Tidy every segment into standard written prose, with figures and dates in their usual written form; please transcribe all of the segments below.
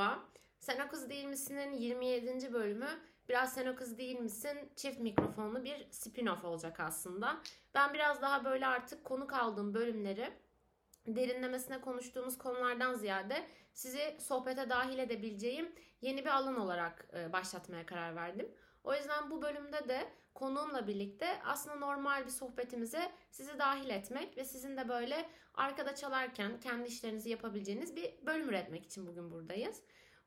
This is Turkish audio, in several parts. Merhaba, Sen O Kız Değil Misin'in 27. bölümü biraz Sen O Kız Değil Misin çift mikrofonlu bir spin-off olacak aslında. Ben biraz daha böyle artık konuk aldığım bölümleri derinlemesine konuştuğumuz konulardan ziyade sizi sohbete dahil edebileceğim yeni bir alan olarak başlatmaya karar verdim. O yüzden bu bölümde de konuğumla birlikte aslında normal bir sohbetimize sizi dahil etmek ve sizin de böyle arkada çalarken kendi işlerinizi yapabileceğiniz bir bölüm üretmek için bugün buradayız.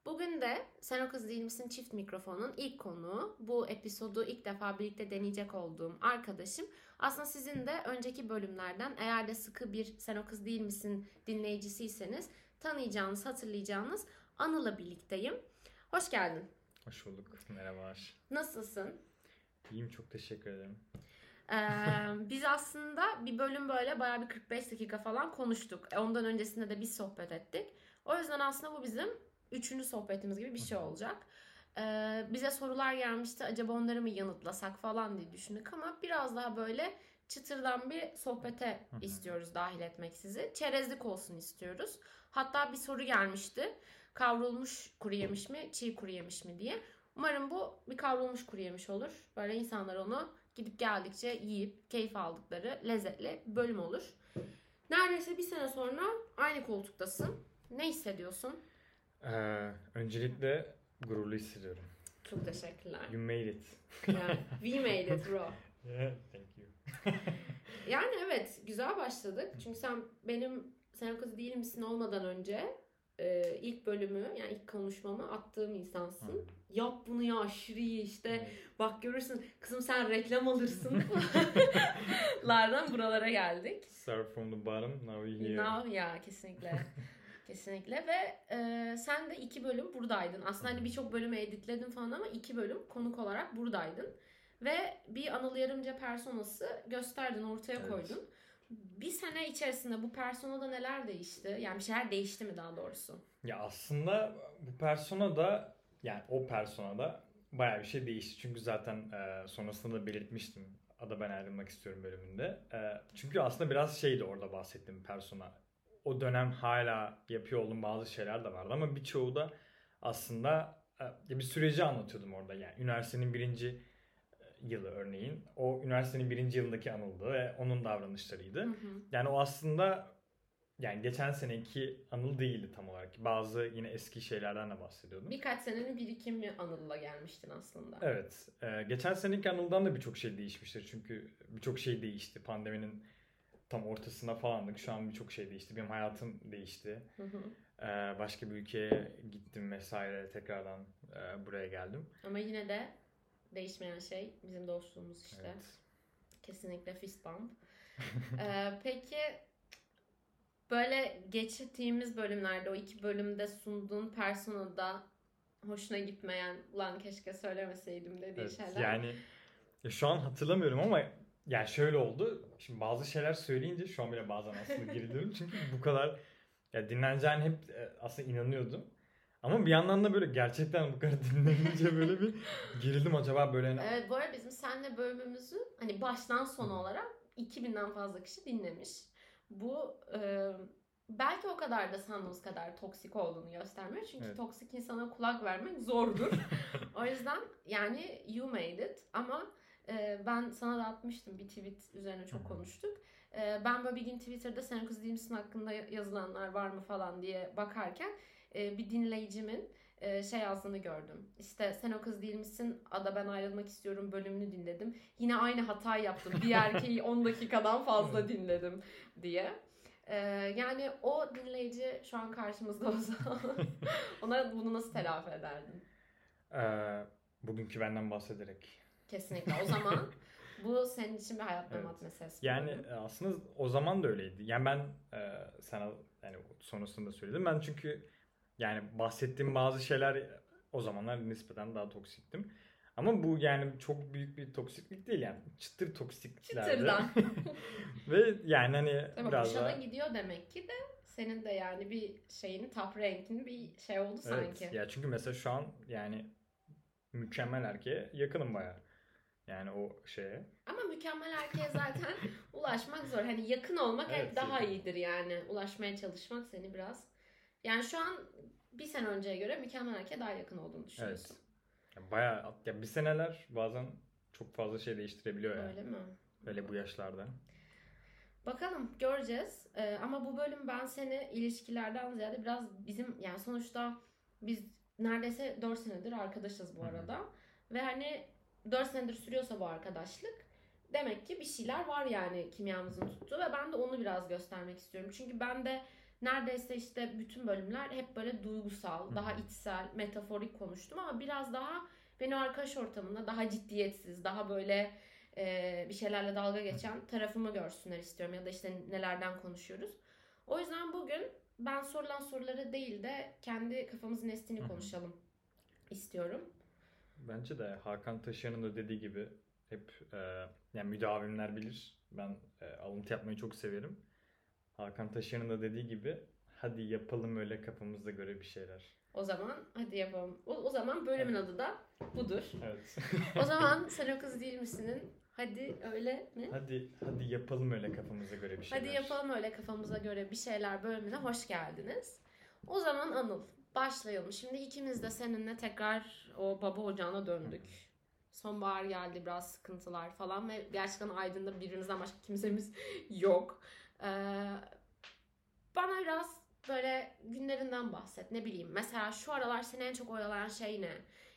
Bugün de Sen O Kız Değil Misin çift mikrofonun ilk konuğu, bu episodu ilk defa birlikte deneyecek olduğum arkadaşım. Aslında sizin de önceki bölümlerden eğer de sıkı bir Sen O Kız Değil Misin dinleyicisiyseniz tanıyacağınız, hatırlayacağınız Anıl'la birlikteyim. Hoş geldin. Hoş bulduk. Merhabalar. Nasılsın? İyiyim. Çok teşekkür ederim. Biz aslında bir bölüm böyle bayağı bir 45 dakika falan konuştuk. Ondan öncesinde de biz sohbet ettik. O yüzden aslında bu bizim 3. sohbetimiz gibi bir şey olacak. Bize sorular gelmişti. Acaba onları mı yanıtlasak falan diye düşündük ama biraz daha böyle çıtırdan bir sohbete istiyoruz dahil etmek sizi. Çerezlik olsun istiyoruz. Hatta bir soru gelmişti. Kavrulmuş kuru yemiş mi, çiğ kuru yemiş mi diye. Umarım bu bir kavrulmuş kuru yemiş olur. Böyle insanlar onu gidip geldikçe yiyip keyif aldıkları lezzetli bölüm olur. Neredeyse bir sene sonra aynı koltuktasın. Ne hissediyorsun? Öncelikle gururlu hissediyorum. Çok teşekkürler. You made it. Yeah, we made it bro. Yeah, thank you. Yani evet, güzel başladık. Çünkü sen benim Sen O Kız Değil Misin olmadan önce ilk bölümü, yani ilk konuşmamı attığım insansın. Hı. Yap bunu ya, aşırı iyi işte. Bak görürsün kızım, sen reklam alırsın. Lardan buralara geldik. Start from the bottom, now you're here. Now ya, kesinlikle. Kesinlikle ve sen de 2 bölüm buradaydın. Aslında hani birçok bölümü editledim falan ama 2 bölüm konuk olarak buradaydın. Ve bir Anıl Yarımca personası gösterdin, ortaya koydun. Evet. Bir sene içerisinde bu personada neler değişti? Yani bir şeyler değişti mi daha doğrusu? Ya aslında bu personada, yani o personada bayağı bir şey değişti. Çünkü zaten sonrasında da belirtmiştim. Ada ben ayrılmak istiyorum bölümünde. Çünkü aslında biraz şeydi orada bahsettiğim persona. O dönem hala yapıyor olduğum bazı şeyler de vardı ama birçoğu da aslında bir süreci anlatıyordum orada. Yani üniversitenin 1. yılı örneğin. O üniversitenin 1. yılındaki Anıl'dı ve onun davranışlarıydı. Hı hı. Yani o aslında, yani geçen seneki Anıl değildi tam olarak. Bazı yine eski şeylerden de bahsediyordum. Birkaç senenin birikimi Anıl'la gelmiştin aslında. Evet. Geçen seneki Anıl'dan da birçok şey değişmiştir. Çünkü birçok şey değişti. Pandeminin tam ortasına falandık. Şu an birçok şey değişti. Benim hayatım değişti. Hı hı. Başka bir ülkeye gittim vesaire. Tekrardan buraya geldim. Ama yine de değişmeyen şey bizim dostluğumuz işte. Evet. Kesinlikle fist bump. Peki böyle geçtiğimiz bölümlerde, o 2 bölümde sunduğun personada hoşuna gitmeyen, ulan keşke söylemeseydim dediği evet, şeyler. Yani şu an hatırlamıyorum ama yani şöyle oldu. Şimdi bazı şeyler söyleyince şu an bile bazen aslında giriliyorum. Çünkü bu kadar ya dinleneceğine hep aslında inanıyordum. Ama bir yandan da böyle gerçekten bu kadar dinlenince böyle bir gerildim acaba böyle. Evet, bu arada bizim seninle bölümümüzü hani baştan sona olarak 2000'den fazla kişi dinlemiş. Bu belki o kadar da sandığımız kadar toksik olduğunu göstermiyor. Çünkü evet, toksik insana kulak vermek zordur. O yüzden yani you made it ama ben sana da atmıştım, bir tweet üzerine çok konuştuk. Ben böyle bir gün Twitter'da Sen O Kız Değil Misin hakkında yazılanlar var mı falan diye bakarken bir dinleyicimin şey yazdığını gördüm. İşte Sen O Kız Değil Misin, Ada ben ayrılmak istiyorum bölümünü dinledim. Yine aynı hatayı yaptım. Bir erkeği 10 dakikadan fazla dinledim diye. Yani o dinleyici şu an karşımızda olsa ona bunu nasıl telafi ederdin? Bugünkü benden bahsederek. Kesinlikle. O zaman bu senin için bir hayat memat meselesi. Yani aslında o zaman da öyleydi. Yani ben sana yani sonrasında söyledim. Ben çünkü yani bahsettiğim bazı şeyler o zamanlar nispeten daha toksiktim. Ama bu yani çok büyük bir toksiklik değil yani. Çıtır toksikliklerdi. Çıtırdan. Ve yani hani tabii biraz daha gidiyor demek ki de senin de yani bir şeyini, top rank'ini bir şey oldu evet, sanki. Evet. Ya çünkü mesela şu an yani mükemmel erkeğe yakınım bayağı. Yani o şeye. Ama mükemmel erkeğe zaten ulaşmak zor. Hani yakın olmak evet, daha iyidir yani. Ulaşmaya çalışmak seni biraz Yani şu an bir sene önceye göre mükemmel erkeğe daha yakın olduğunu düşünüyorsun. Evet. Yani bayağı, ya bir seneler bazen çok fazla şey değiştirebiliyor yani. Öyle mi? Öyle bu yaşlarda. Bakalım, göreceğiz. Ama bu bölüm ben seni ilişkilerden ziyade biraz bizim, yani sonuçta biz neredeyse 4 senedir arkadaşız bu arada. Ve hani 4 senedir sürüyorsa bu arkadaşlık, demek ki bir şeyler var yani kimyamızın tuttuğu ve ben de onu biraz göstermek istiyorum. Çünkü ben de neredeyse işte bütün bölümler hep böyle duygusal, daha içsel, metaforik konuştum ama biraz daha beni arkadaş ortamında daha ciddiyetsiz, daha böyle bir şeylerle dalga geçen tarafımı görsünler istiyorum ya da işte nelerden konuşuyoruz. O yüzden bugün ben sorulan soruları değil de kendi kafamızın estiğini konuşalım istiyorum. Bence de Hakan Taşıyan'ın da dediği gibi hep yani müdavimler bilir. Ben alıntı yapmayı çok severim. Hakan Taşıyan'ın da dediği gibi hadi yapalım öyle kafamızda göre bir şeyler. O zaman hadi yapalım. O zaman bölümün adı da budur. Evet. O zaman Sen O Kız Değil Misin'in hadi öyle mi? Hadi yapalım öyle kafamıza göre bir şeyler. Hadi yapalım öyle kafamıza göre bir şeyler bölümüne hoş geldiniz. O zaman Anıl, başlayalım. Şimdi ikimiz de seninle tekrar o baba ocağına döndük. Sonbahar geldi, biraz sıkıntılar falan ve gerçekten Aydın'da birbirimizden başka kimsemiz yok. Bana biraz böyle günlerinden bahset. Ne bileyim, mesela şu aralar seni en çok oyalayan şey ne?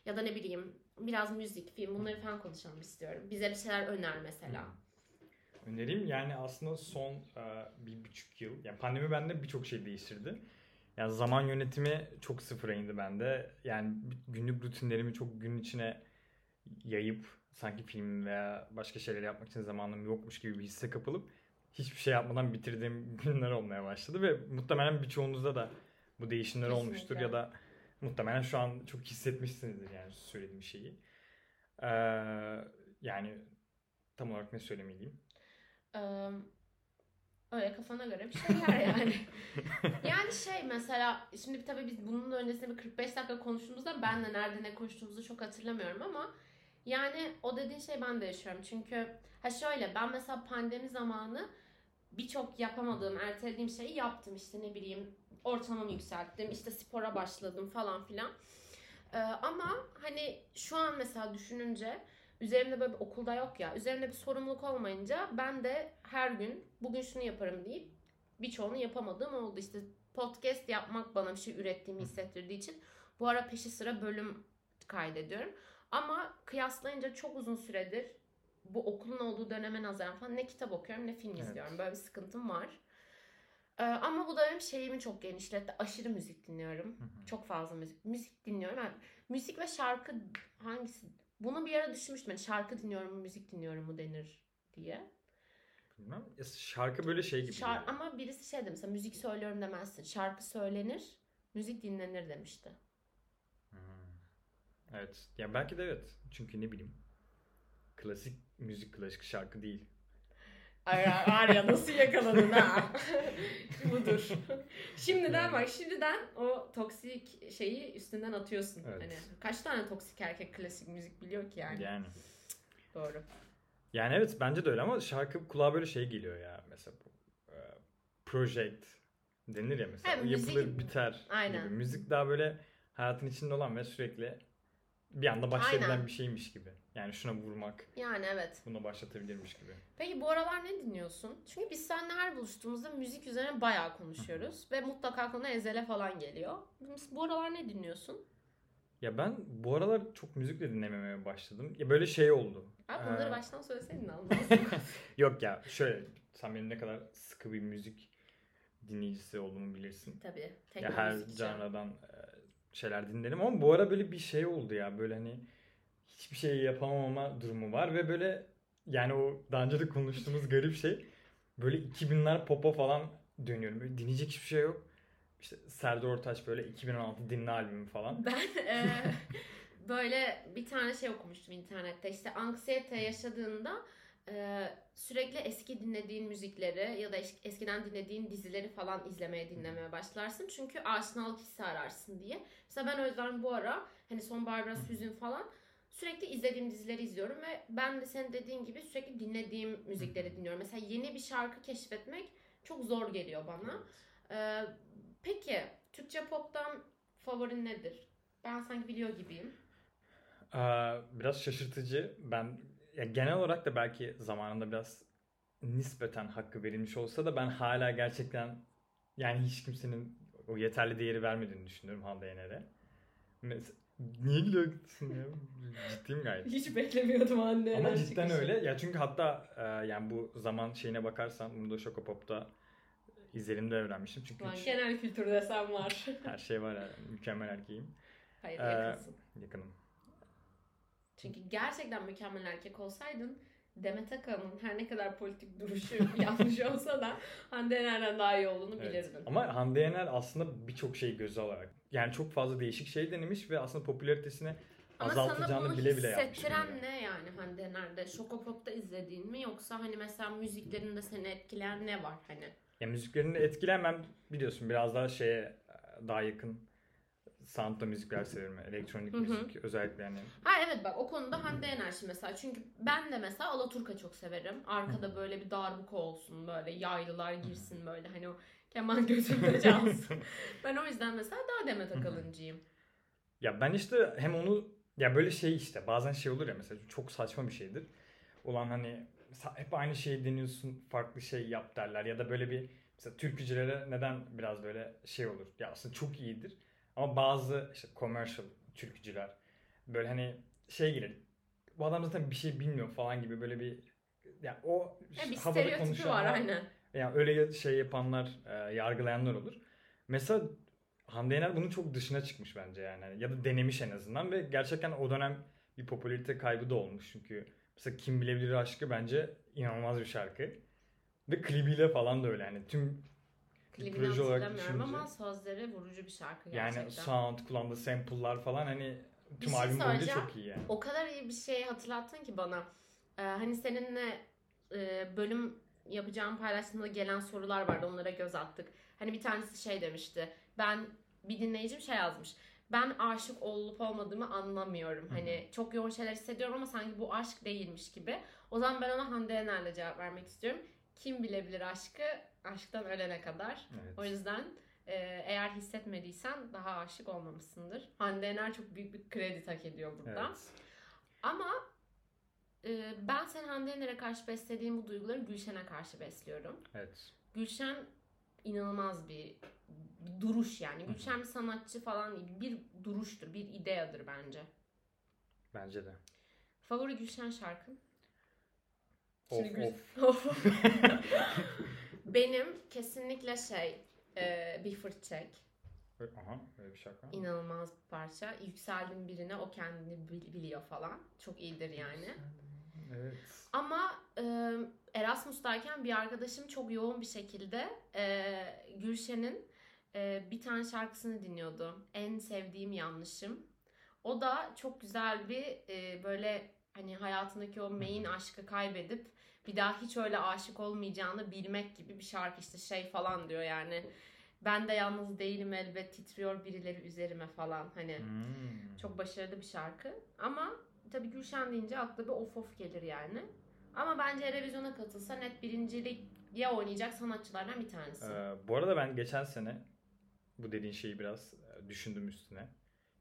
Ya da ne bileyim, biraz müzik, film, bunları falan konuşalım istiyorum. Bize bir şeyler öner mesela. Önereyim yani aslında son 1,5 yıl. Yani pandemi bende birçok şey değiştirdi. Yani zaman yönetimi çok sıfıra indi bende. Yani günlük rutinlerimi çok gün içine yayıp sanki film veya başka şeyler yapmak için zamanım yokmuş gibi bir hisse kapılıp hiçbir şey yapmadan bitirdiğim günler olmaya başladı ve muhtemelen birçoğunuzda da bu değişimler kesinlikle olmuştur ya da muhtemelen şu an çok hissetmişsinizdir yani söylediğim şeyi. Yani tam olarak ne söylemeliyim? Öyle kafana göre bir şeyler yani. Yani şey mesela şimdi tabii biz bunun öncesinde bir 45 dakika konuştuğumuzda ben de nerede ne konuştuğumuzu çok hatırlamıyorum ama yani o dediğin şey ben de yaşıyorum. Çünkü şöyle ben mesela pandemi zamanı birçok yapamadığım, ertelediğim şeyi yaptım. İşte ne bileyim ortamımı yükselttim, işte spora başladım falan filan. Ama hani şu an mesela düşününce üzerimde böyle bir okulda yok ya, üzerimde bir sorumluluk olmayınca ben de her gün bugün şunu yaparım deyip birçoğunu yapamadığım oldu. İşte podcast yapmak bana bir şey ürettiğimi hissettirdiği için bu ara peşi sıra bölüm kaydediyorum. Ama kıyaslayınca çok uzun süredir bu okulun olduğu döneme nazaran falan ne kitap okuyorum ne film izliyorum. Evet. Böyle bir sıkıntım var. Ama bu dönem şeyimi çok genişletti. Aşırı müzik dinliyorum. Çok fazla müzik. Müzik dinliyorum. Yani müzik ve şarkı hangisi? Bunu bir ara düşünmüştüm. Yani şarkı dinliyorum mu, müzik dinliyorum mu denir diye. Bilmem. Şarkı böyle şey gibi. Ama birisi şey demişti. Müzik söylüyorum demezsin. Şarkı söylenir, müzik dinlenir demişti. Evet. Ya belki de evet. Çünkü ne bileyim. Klasik müzik klasik şarkı değil. Var ya nasıl yakaladın ha? Budur. Şimdiden bak şimdiden o toksik şeyi üstünden atıyorsun. Evet. Hani kaç tane toksik erkek klasik müzik biliyor ki yani. Yani. Doğru. Yani evet bence de öyle ama şarkı kulağa böyle şey geliyor ya mesela bu. Project denilir ya mesela. Yani müzik yapılır biter. Aynen. Gibi. Müzik daha böyle hayatın içinde olan ve sürekli bir anda başlayabilen aynen bir şeymiş gibi. Yani şuna vurmak. Yani evet. Buna başlatabilirmiş gibi. Peki bu aralar ne dinliyorsun? Çünkü biz seninle her buluştuğumuzda müzik üzerine bayağı konuşuyoruz. Ve mutlaka konu Ezhel'e falan geliyor. Bu aralar ne dinliyorsun? Ya ben bu aralar çok müzikle dinlememeye başladım. Ya böyle şey oldu. Abi bunları baştan söyleseydin anlamazdım. Yok ya şöyle. Sen benim ne kadar sıkı bir müzik dinleyicisi olduğumu bilirsin. Tabii. Ya her canradan şeyler dinlerim ama bu ara böyle bir şey oldu ya böyle hani hiçbir şey yapamama durumu var ve böyle yani o daha önce de konuştuğumuz garip şey böyle 2000'ler popa falan dönüyorum böyle dinleyecek hiçbir şey yok işte Serdar Ortaç böyle 2016 dinle albümü falan. Ben böyle bir tane şey okumuştum internette işte anksiyete yaşadığında sürekli eski dinlediğin müzikleri ya da eskiden dinlediğin dizileri falan dinlemeye başlarsın. Çünkü aşinalık hissi ararsın diye. Mesela ben o yüzden bu ara hani sonbahar biraz hüzün falan sürekli izlediğim dizileri izliyorum ve ben de senin dediğin gibi sürekli dinlediğim müzikleri dinliyorum. Mesela yeni bir şarkı keşfetmek çok zor geliyor bana. Peki Türkçe pop'tan favorin nedir? Ben sanki biliyor gibiyim. Biraz şaşırtıcı. Ben ya genel olarak da belki zamanında biraz nispeten hakkı verilmiş olsa da ben hala gerçekten yani hiç kimsenin o yeterli değeri vermediğini düşünüyorum Hande Yener'e. Niye gülüyorsun ya? Ciddiyim gayet. Hiç beklemiyordum Hande Yener. Ama cidden çıkışı. Öyle. Ya çünkü hatta yani bu zaman şeyine bakarsan bunu da Şokopop'ta izlerimde öğrenmiştim. Çünkü ben genel kültür desem var. Her şey var yani. Mükemmel erkeğim. Hayır yakınsın. Yakınım. Çünkü gerçekten mükemmel erkek olsaydın Demet Akalın'ın her ne kadar politik duruşu yanlış olsa da Hande Yener'den daha iyi olduğunu evet. bilirdin. Ama Hande Yener aslında birçok şeyi göze alarak yani çok fazla değişik şey denemiş ve aslında popülaritesini ama azaltacağını bile bile yapmış. Ama sana bunu hissettiren ne yani Hande Yener'de? Şokopop'ta izlediğin mi yoksa hani mesela müziklerinde seni etkileyen ne var hani? Ya müziklerinde etkilen ben biliyorsun biraz daha şeye daha yakın sound'da müzikler severim. Elektronik müzik özellikle yani. Ha evet bak o konuda Hande Yener mesela. Çünkü ben de mesela Alaturka çok severim. Arkada böyle bir darbuka olsun böyle yaylılar girsin böyle hani o keman götürme çalsın. Ben o yüzden mesela daha Demet Akalın'cıyım. Ya ben işte hem onu ya böyle şey işte bazen şey olur ya mesela çok saçma bir şeydir. Ulan hani hep aynı şeyi deniyorsun farklı şey yap derler ya da böyle bir mesela türkücülere neden biraz böyle şey olur ya aslında çok iyidir ama bazı işte commercial türkücüler böyle hani şey gelir bu adam zaten bir şey bilmiyor falan gibi böyle bir yani o bir havada konuşanlar var, aynen. Yani öyle şey yapanlar yargılayanlar olur mesela Hande Yener bunun çok dışına çıkmış bence yani ya da denemiş en azından ve gerçekten o dönem bir popülarite kaybı da olmuş çünkü mesela Kim Bilebilir Aşkı bence inanılmaz bir şarkı. Ve klibiyle falan da öyle yani tüm klibini proje olarak düşününce. Ama sözleri vurucu bir şarkı gerçekten. Yani sound, kullandığı sample'lar falan hani tüm şey albüm boyunca çok iyi yani. O kadar iyi bir şey hatırlattın ki bana. Hani seninle bölüm yapacağım paylaştığımda gelen sorular vardı onlara göz attık. Hani bir tanesi şey demişti. Bir dinleyicim şey yazmış. Ben aşık olup olmadığımı anlamıyorum. Hani çok yoğun şeyler hissediyorum ama sanki bu aşk değilmiş gibi. O zaman ben ona Hande Yener'le cevap vermek istiyorum. Kim bilebilir aşkı aşktan ölene kadar. Evet. O yüzden eğer hissetmediysen daha aşık olmamışsındır. Hande Yener çok büyük bir kredi hak ediyor burada. Evet. Ama ben sen Hande Yener'e karşı beslediğim bu duyguları Gülşen'e karşı besliyorum. Evet. Gülşen inanılmaz bir duruş yani. Gülşen bir sanatçı falan değil. Bir duruştur, bir ideyadır bence. Bence de. Favori Gülşen şarkın? Of. Benim kesinlikle bir fırçek. Aha, öyle bir şarkı. İnanılmaz bir parça. Yükseldim birine, o kendini biliyor falan. Çok iyidir yani. Evet. Ama Erasmus'tayken bir arkadaşım çok yoğun bir şekilde Gülşen'in bir tane şarkısını dinliyordu. En sevdiğim yanlışım. O da çok güzel bir böyle hani hayatındaki o main aşkı kaybedip bir daha hiç öyle aşık olmayacağını bilmek gibi bir şarkı işte şey falan diyor yani. Ben de yalnız değilim elbet titriyor birileri üzerime falan hani çok başarılı bir şarkı ama tabii Gülşen deyince aklı bir of gelir yani. Ama bence Eurovision'a katılsa net birinciliğe oynayacak sanatçılardan bir tanesi. Bu arada ben geçen sene bu dediğin şeyi biraz düşündüm üstüne.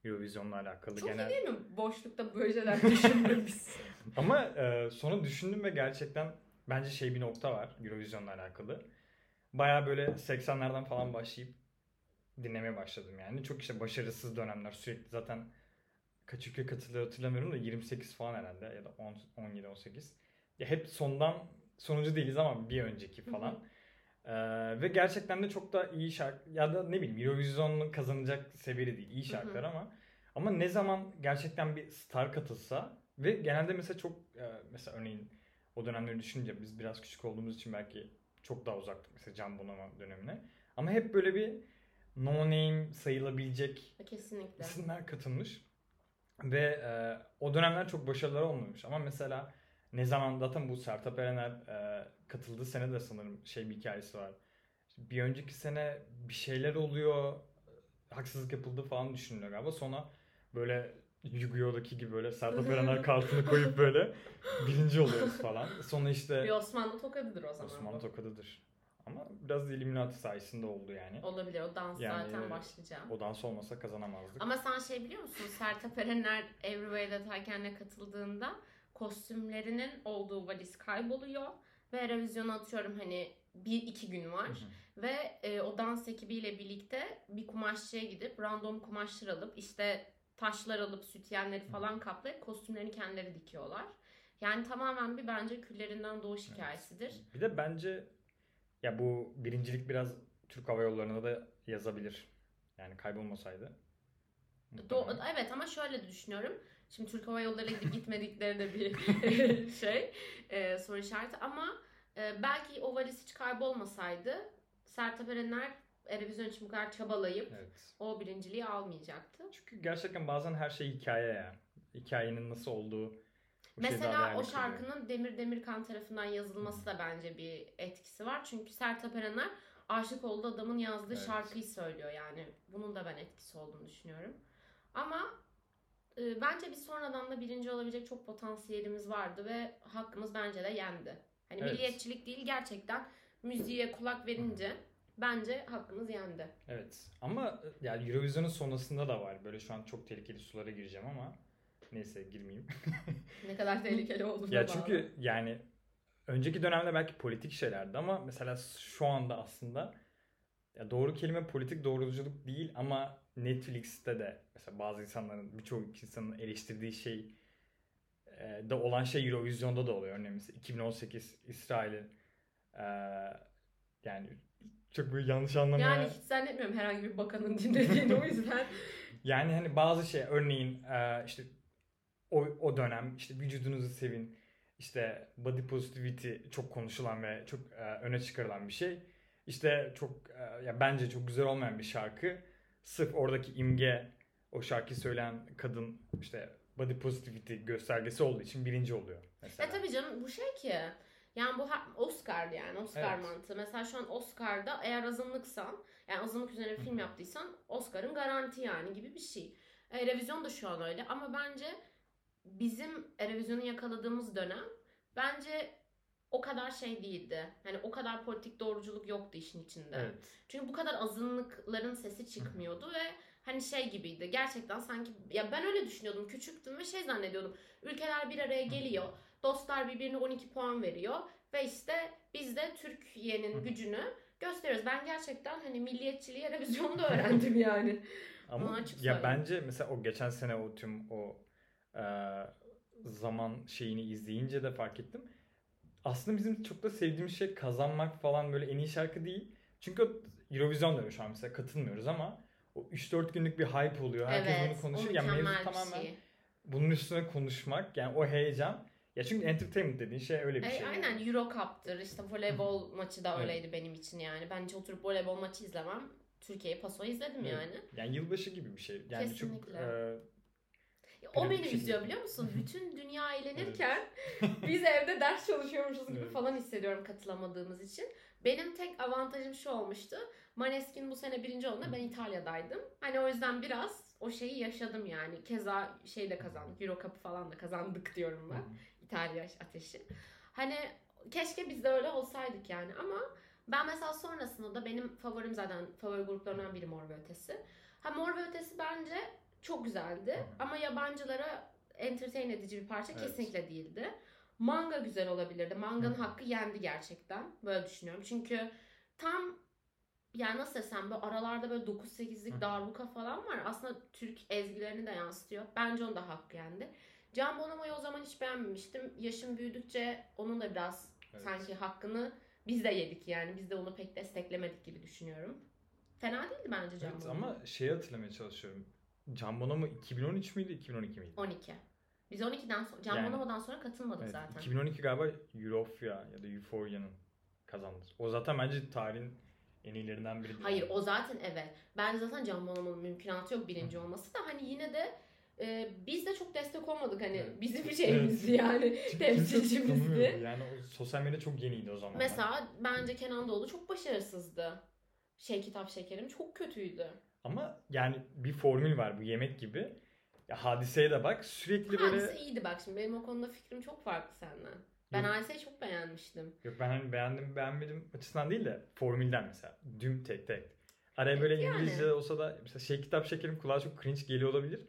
Eurovision'la alakalı. Çok iyi değil mi? Boşlukta böyle şeyler düşünmemiz. Ama sonra düşündüm ve gerçekten bence bir nokta var Eurovision'la alakalı. Bayağı böyle 80'lerden falan başlayıp dinlemeye başladım yani. Çok işte başarısız dönemler sürekli zaten kaç ülke katılıyor hatırlamıyorum da 28 falan herhalde ya da 17-18. Ya hep sonuncu değiliz ama bir önceki falan. Ve gerçekten de çok da iyi şarkı ya da ne bileyim Eurovision'un kazanacak seviyede değil iyi şarkılar ama ne zaman gerçekten bir star katılsa ve genelde mesela çok mesela örneğin o dönemleri düşününce biz biraz küçük olduğumuz için belki çok daha uzaktık mesela Can Bonomo dönemine ama hep böyle bir no name sayılabilecek isimler katılmış ve o dönemler çok başarılı olmamış ama mesela ne zaman zaten bu Sertab Erener katıldığı sene de sanırım bir hikayesi var. Bir önceki sene bir şeyler oluyor, haksızlık yapıldı falan düşünülüyor galiba. Sonra böyle Yu-Gi-Oh'daki gibi böyle Sertab Erener kartını koyup böyle birinci oluyoruz falan. Sonra işte... Bir Osmanlı tokadıdır o zaman. Osmanlı tokadıdır. Ama biraz Illuminati sayesinde oldu yani. Olabilir. O dans yani, zaten başlayacağım. O dans olmasa kazanamazdık. Ama sen şey biliyor musun? Sertab Erener Everyway'de Tarkan'la katıldığında kostümlerinin olduğu valiz kayboluyor. Ve Eurovision'a atıyorum hani 1-2 gün var. Hı-hı. Ve o dans ekibiyle birlikte bir kumaşçıya gidip random kumaşlar alıp işte taşlar alıp sütyenleri falan Hı-hı. kaplayıp kostümlerini kendileri dikiyorlar. Yani tamamen bir bence küllerinden doğuş hikayesidir. Evet. Bir de bence ya bu birincilik biraz Türk Hava Yolları'na da yazabilir. Yani kaybolmasaydı. Evet ama şöyle de düşünüyorum. Şimdi Türk Hava Yolları'na gidip gitmedikleri de bir şey. Soru işareti ama belki o valiz hiç kaybolmasaydı Sertab Erener Eurovision için bu kadar çabalayıp evet. o birinciliği almayacaktı. Çünkü gerçekten bazen her şey hikaye yani. Hikayenin nasıl olduğu. Mesela o şarkının Demir Demirkan tarafından yazılması da bence bir etkisi var. Çünkü Sertab Erener aşık olduğu adamın yazdığı evet. şarkıyı söylüyor yani. Bunun da ben etkisi olduğunu düşünüyorum. Ama bence biz sonradan da birinci olabilecek çok potansiyelimiz vardı ve hakkımız bence de yendi. Hani evet. milliyetçilik değil gerçekten müziğe kulak verince bence hakkımız yendi. Evet ama yani Eurovision'un sonrasında da var. Böyle şu an çok tehlikeli sulara gireceğim ama neyse girmeyeyim. Ne kadar tehlikeli oldu ya çünkü bağlı. Yani önceki dönemde belki politik şeylerdi ama mesela şu anda aslında ya doğru kelime politik doğruculuk değil ama Netflix'te de mesela bazı insanların birçok insanın eleştirdiği şey de olan şey Eurovision'da da oluyor. Örneğin 2018 İsrail'in yani çok böyle yanlış anlamaya... Yani hiç zannetmiyorum herhangi bir bakanın dinlediğini o yüzden. Yani hani bazı şey örneğin işte o dönem işte vücudunuzu sevin işte body positivity çok konuşulan ve çok öne çıkarılan bir şey. İşte çok ya bence çok güzel olmayan bir şarkı. Sırf oradaki imge o şarkıyı söyleyen kadın işte body positivity göstergesi olduğu için birinci oluyor. Mesela. Tabii canım bu şey ki yani bu Oscar yani Oscar evet. mantığı. Mesela şu an Oscar'da eğer azınlıksan yani azınlık üzerine bir film yaptıysan Oscar'ın garanti yani gibi bir şey. Eurovision da şu an öyle ama bence bizim Eurovision'u yakaladığımız dönem bence o kadar şey değildi. Yani o kadar politik doğruculuk yoktu işin içinde. Evet. Çünkü bu kadar azınlıkların sesi çıkmıyordu ve hani şey gibiydi. Gerçekten sanki ya ben öyle düşünüyordum. Küçüktüm ve şey zannediyordum. Ülkeler bir araya geliyor. Dostlar birbirine 12 puan veriyor ve işte biz de Türkiye'nin gücünü gösteriyoruz. Ben gerçekten hani milliyetçiliği Eurovision'da öğrendim yani. Ama ya bence mesela o geçen sene o tüm o zaman şeyini izleyince de fark ettim. Aslında bizim çok da sevdiğimiz şey kazanmak falan böyle en iyi şarkı değil. Çünkü Eurovision dönüyor şu an mesela katılmıyoruz ama o 3-4 günlük bir hype oluyor. Herkes evet, bunu konuşuyor. Yani mevzu tamamen şey. Bunun üstüne konuşmak yani o heyecan. Ya çünkü entertainment dediğin şey öyle bir şey. Aynen Euro Cup'tır işte voleybol maçı da öyleydi evet. benim için yani. Ben hiç oturup voleybol maçı izlemem. Türkiye'yi paso izledim evet. yani. Yani yılbaşı gibi bir şey. Yani kesinlikle. Çok, o beni üzüyor biliyor musun? Bütün dünya eğlenirken biz evde ders çalışıyormuşuz gibi evet. falan hissediyorum katılamadığımız için. Benim tek avantajım şu olmuştu. Maneskin bu sene birinci olduğunda ben İtalya'daydım. Hani o yüzden biraz o şeyi yaşadım yani. Keza şey de kazandık. Euro Cup'ı falan da kazandık diyorum ben. İtalya ateşi. Hani keşke biz de öyle olsaydık yani ama ben mesela sonrasında da benim favorim zaten favori gruplarından biri Mor ve Ötesi. Ha Mor ve Ötesi bence çok güzeldi ama yabancılara entertain edici bir parça evet. kesinlikle değildi. Manga güzel olabilirdi. Manga'nın hakkı yendi gerçekten. Böyle düşünüyorum. Çünkü tam yani nasıl desem böyle aralarda böyle 9-8'lik darbuka falan var. Aslında Türk ezgilerini de yansıtıyor. Bence onun da hakkı yendi. Can Bonomo'yu o zaman hiç beğenmemiştim. Yaşım büyüdükçe onun da biraz evet. sanki hakkını biz de yedik yani. Biz de onu pek desteklemedik gibi düşünüyorum. Fena değildi bence Can Bonomo. Evet ama şeyi hatırlamaya çalışıyorum. Can Bonomo 2013 müydü 2012 miydi? 12. Biz 12'den sonra Can yani, Bonomo'dan sonra katılmadık evet, zaten. 2012 galiba Eurofia ya da Euphoria'nın kazandı. O zaten bence tarihin en iyilerinden biri. Hayır o zaten evet. Bence zaten Can Bonomo'nun mümkünatı yok birinci olması da hani yine de biz de çok destek olmadık hani evet. bizim şeyimizdi evet. yani temsilcimizdi. Yani o sosyal medya çok yeniydi o zamanlar. Mesela bence Kenan Doğulu çok başarısızdı. Şey kitap şekerim çok kötüydü. Ama yani bir formül var bu yemek gibi. Ya Hadise'ye de bak sürekli Hadise böyle... Hadise iyiydi bak şimdi benim o konuda fikrim çok farklı senden. Ben Hadise'yi çok beğenmiştim. Yok ben hani beğendim beğenmedim açısından değil de formülden mesela. Düm tek tek. Araya böyle yani. İngilizce olsa da mesela şey kitap şekerim kulağa çok cringe geliyor olabilir.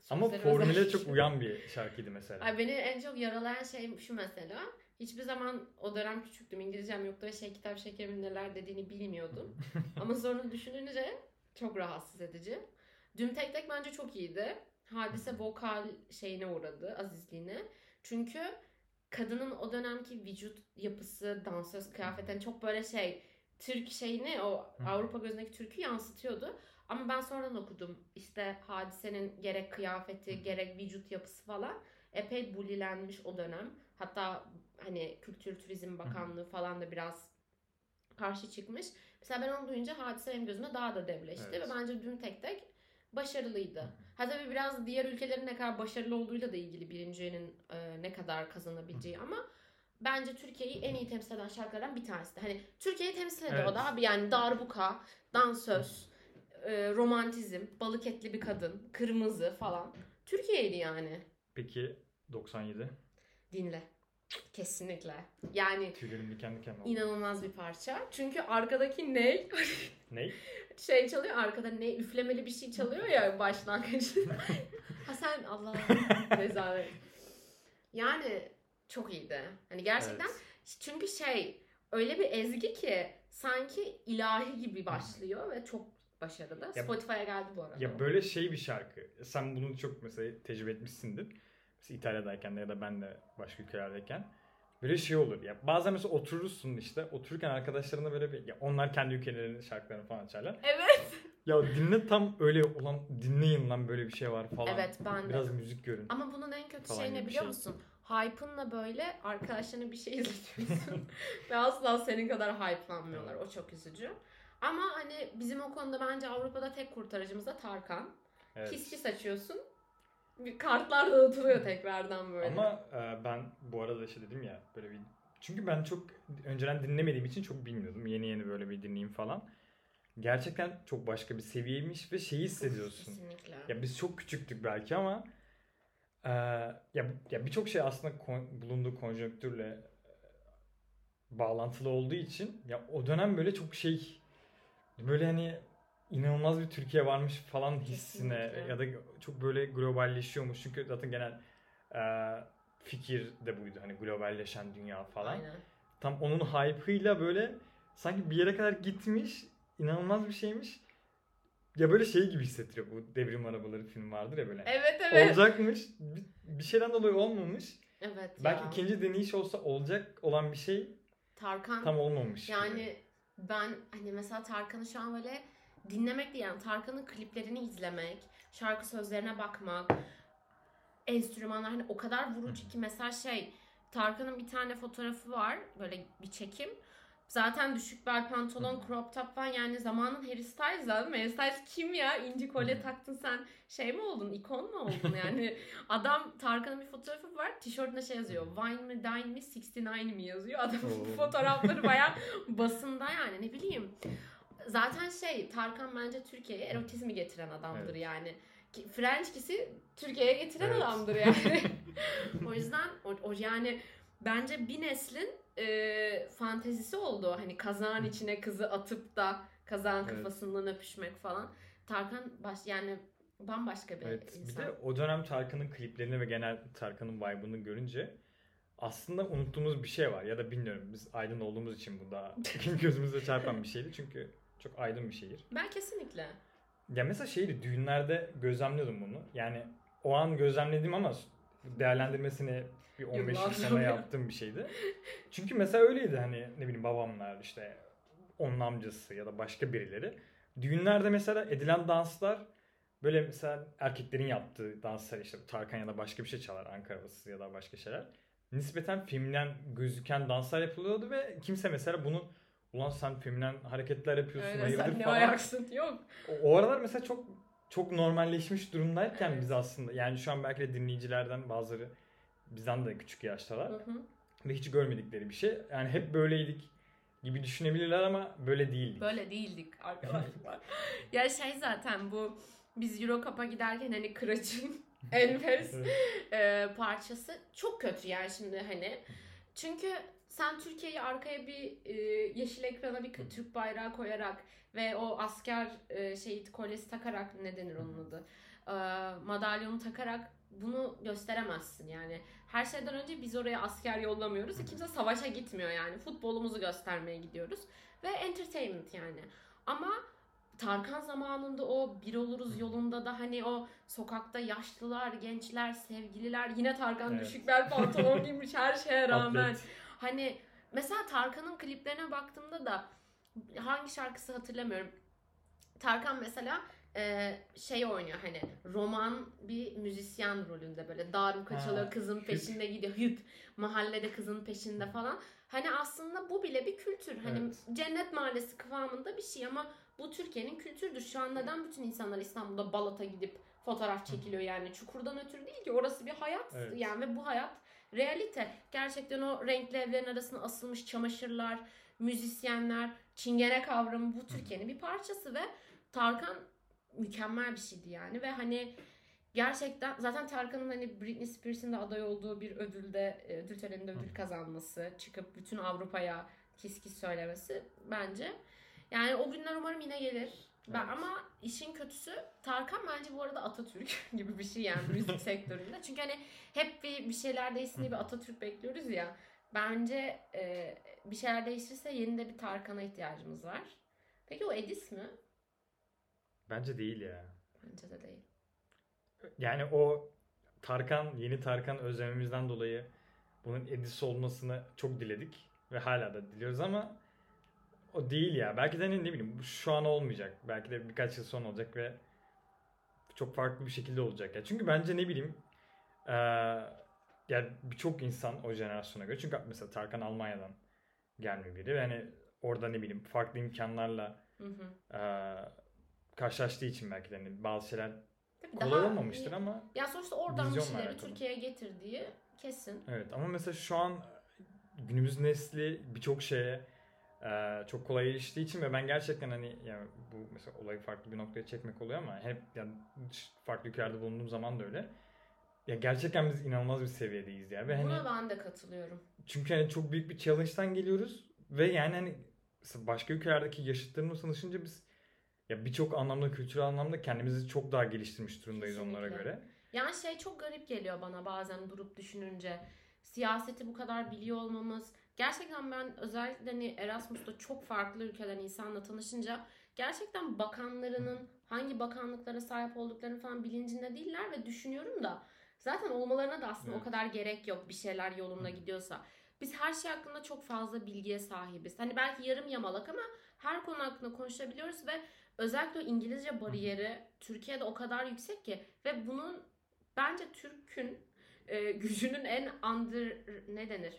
Sözler ama formüle çok uyan bir şarkıydı mesela. Ay, beni en çok yaralayan şey şu mesela. Hiçbir zaman o dönem küçüktüm. İngilizcem yoktu ve şey kitap şekerimin neler dediğini bilmiyordum. Ama sonra düşününce çok rahatsız edici. Düm tek tek bence çok iyiydi. Hadise vokal şeyine uğradı, azizliğine. Çünkü kadının o dönemki vücut yapısı, dansöz kıyafetleri çok böyle şey Türk şeyini o Avrupa gözündeki Türk'ü yansıtıyordu. Ama ben sonradan okudum. İşte Hadise'nin gerek kıyafeti, gerek vücut yapısı falan epey bulilenmiş o dönem. Hatta hani Kültür Turizm Bakanlığı falan da biraz karşı çıkmış. Mesela ben onu duyunca Hadise benim gözümde daha da devleşti. Evet. Ve bence dün tek tek başarılıydı. Ha tabii biraz diğer ülkelerin ne kadar başarılı olduğuyla da ilgili birincinin ne kadar kazanabileceği ama bence Türkiye'yi en iyi temsil eden şarkılardan bir tanesi. Hani Türkiye'yi temsil ediyor evet. Da yani darbuka, dansöz, romantizm, balık etli bir kadın, kırmızı falan. Türkiye'ydi yani. Peki 97? Dinle. Kesinlikle. Yani tüylerim diken diken oldu. İnanılmaz bir parça. Çünkü arkadaki ney? Ney? Şey çalıyor arkada ney? Üflemeli bir şey çalıyor ya başlangıçta. Ha sen Allah rezalet. Yani çok iyiydi. Hani gerçekten evet. Çünkü şey öyle bir ezgi ki sanki ilahi gibi başlıyor ve çok başarılı. Ya, Spotify'a geldi bu arada. Ya böyle şey bir şarkı. Sen bunu çok mesela tecrübe etmişsindir. Mesela İtalya'dayken de ya da ben de başka ülkelerdeyken böyle şey olur. Ya bazen mesela oturursun işte otururken arkadaşlarına böyle bir, ya onlar kendi ülkelerinin şarkılarını falan açarlar. Evet. Ya dinle tam öyle olan dinleyin lan böyle bir şey var falan. Evet ben de. Biraz müzik görün. Ama bunun en kötü şey ne biliyor musun? Hype'ınla böyle arkadaşlarına bir şey izletiyorsun. Ve asla senin kadar hype'lanmıyorlar. Evet. O çok üzücü. Ama hani bizim o konuda bence Avrupa'da tek kurtarıcımız da Tarkan. Evet. Kis açıyorsun. Kartlar dağıtılıyor tekrardan böyle. Ama ben bu arada işte dedim ya böyle bir... Çünkü ben çok önceden dinlemediğim için çok bilmiyordum. Yeni yeni böyle bir dinleyeyim falan. Gerçekten çok başka bir seviyeymiş ve şeyi hissediyorsun. Kesinlikle. Ya biz çok küçüktük belki ama... ya birçok şey aslında bulunduğu konjonktürle bağlantılı olduğu için ya o dönem böyle çok şey böyle hani inanılmaz bir Türkiye varmış falan hissine kesinlikle. Ya da çok böyle globalleşiyormuş çünkü zaten genel fikir de buydu hani globalleşen dünya falan. Aynen. Tam onun hype'ıyla böyle sanki bir yere kadar gitmiş inanılmaz bir şeymiş. Ya böyle şey gibi hissettiriyor bu Devrim Arabaları film vardır ya böyle. Evet evet. Olacakmış. Bir şeyden dolayı olmamış. Evet. Belki ya. İkinci deneyiş olsa olacak olan bir şey Tarkan, tam olmamış. Yani gibi. Ben hani mesela Tarkan'ı şu an böyle dinlemek değil yani Tarkan'ın kliplerini izlemek, şarkı sözlerine bakmak, enstrümanlar hani o kadar vurucu ki mesela şey Tarkan'ın bir tane fotoğrafı var böyle bir çekim. Zaten düşük bel pantolon, crop top falan yani zamanın Harry Styles'la değil mi? Harry Styles kim ya? İnci kolye taktın sen şey mi oldun? İkon mu oldun yani? Adam Tarkan'ın bir fotoğrafı var. Tişörtünde şey yazıyor. Wine mi, dine mi, 69 mi yazıyor. Adamın fotoğrafları bayağı basında yani ne bileyim. Zaten şey Tarkan bence Türkiye'ye erotizmi getiren adamdır evet. Yani. French kiss'i Türkiye'ye getiren evet. Adamdır yani. O yüzden o yani bence bir neslin fantezisi oldu. Hani kazağın içine kızı atıp da kazağın evet. Kafasından öpüşmek falan. Tarkan yani bambaşka bir evet, insan. Bir de o dönem Tarkan'ın kliplerini ve genel Tarkan'ın vibe'ını görünce aslında unuttuğumuz bir şey var. Ya da bilmiyorum biz aydın olduğumuz için bu daha gözümüze çarpan bir şeydi. Çünkü çok aydın bir şehir. Ben kesinlikle. Ya mesela şeydi düğünlerde gözlemliyordum bunu. Yani o an gözlemledim ama değerlendirmesini bir 15 sene yaptığım bir şeydi. Çünkü mesela öyleydi hani ne bileyim babamlar işte onun amcası ya da başka birileri. Düğünlerde mesela edilen danslar böyle mesela erkeklerin yaptığı danslar işte Tarkan ya da başka bir şey çalar Ankara havası ya da başka şeyler. Nispeten feminen gözüken danslar yapılıyordu ve kimse mesela bunun ulan sen feminen hareketler yapıyorsun hayırdır falan. Öyle sen ne ayaksın yok. O aralar mesela çok normalleşmiş durumdayken evet. Biz aslında yani şu an belki de dinleyicilerden bazıları bizden de küçük yaştalar ve hiç görmedikleri bir şey. Yani hep böyleydik gibi düşünebilirler ama böyle değildik. Böyle değildik arkadaşlar. Ya şey zaten bu biz Euro Cup'a giderken hani Kıraç'ın enfes parçası çok kötü yani şimdi hani Çünkü sen Türkiye'yi arkaya bir yeşil ekrana bir Türk bayrağı koyarak ve o asker kolyesi takarak, ne denir onun adı, madalyonu takarak bunu gösteremezsin yani. Her şeyden önce biz oraya asker yollamıyoruz. Kimse savaşa gitmiyor yani. Futbolumuzu göstermeye gidiyoruz. Ve entertainment yani. Ama Tarkan zamanında o bir oluruz yolunda da hani o sokakta yaşlılar, gençler, sevgililer, yine Tarkan düşükler pantolon giymiş her şeye rağmen. Hani mesela Tarkan'ın kliplerine baktığımda da hangi şarkısı hatırlamıyorum. Tarkan mesela oynuyor hani roman bir müzisyen rolünde böyle darbuka çalıyor, kızın peşinde gidiyor, mahallede kızın peşinde falan. Hani aslında bu bile bir kültür. Hani Cennet Mahallesi kıvamında bir şey ama bu Türkiye'nin kültürüdür. Şu an neden bütün insanlar İstanbul'da Balat'a gidip fotoğraf çekiliyor yani? Çukurdan ötürü değil ki, orası bir hayat yani ve bu hayat realite. Gerçekten o renkli evlerin arasına asılmış çamaşırlar, müzisyenler, çingene kavramı bu Türkiye'nin bir parçası ve Tarkan mükemmel bir şeydi yani ve hani gerçekten zaten Tarkan'ın hani Britney Spears'in de aday olduğu bir ödülde, ödül töreninde ödül kazanması, çıkıp bütün Avrupa'ya kis kis söylemesi bence. Yani o günler umarım yine gelir. Ben, ama işin kötüsü Tarkan bence bu arada Atatürk gibi bir şey yani müzik sektöründe. Çünkü hani hep bir şeyler değişsin diye bir Atatürk bekliyoruz ya. Bence bir şeyler değişirse yeni de bir Tarkan'a ihtiyacımız var. Peki o Edis mi? Bence değil ya. Bence de değil. Yani o Tarkan, yeni Tarkan özlemimizden dolayı bunun Edis olmasını çok diledik ve hala da diliyoruz ama o değil ya. Belki de ne bileyim şu an olmayacak. Belki de birkaç yıl sonra olacak ve çok farklı bir şekilde olacak. Ya. Çünkü bence ne bileyim yani birçok insan o jenerasyona göre. Çünkü mesela Tarkan Almanya'dan gelme biri. Yani orada ne bileyim farklı imkanlarla karşılaştığı için belki de hani bazı şeyler kolay olmamıştır ama ya sonuçta oradan bir şeyleri Türkiye'ye getirdiği kesin. Evet ama mesela şu an günümüz nesli birçok şeye çok kolay eriştiği için ve ben gerçekten hani yani bu mesela olayı farklı bir noktaya çekmek oluyor ama hep yani farklı ülkelerde bulunduğum zaman da öyle. Ya gerçekten biz inanılmaz bir seviyedeyiz ya. Ve buna hani, ben de katılıyorum. Çünkü hani çok büyük bir challenge'dan geliyoruz ve yani hani başka ülkelerdeki yaşıtlarımla tanışınca biz ya birçok anlamda, kültürel anlamda kendimizi çok daha geliştirmiş durumdayız. Kesinlikle. Onlara göre. Yani çok garip geliyor bana bazen durup düşününce. Siyaseti bu kadar biliyor olmamız. Gerçekten ben özellikle hani Erasmus'ta çok farklı ülkeden insanla tanışınca gerçekten bakanlarının hangi bakanlıklara sahip olduklarını falan bilincinde değiller ve düşünüyorum da zaten olmalarına da aslında o kadar gerek yok bir şeyler yolunda gidiyorsa. Biz her şey hakkında çok fazla bilgiye sahibiz. Hani belki yarım yamalak ama her konu hakkında konuşabiliyoruz ve özellikle o İngilizce bariyeri Türkiye'de o kadar yüksek ki ve bunun bence Türk'ün gücünün en underrated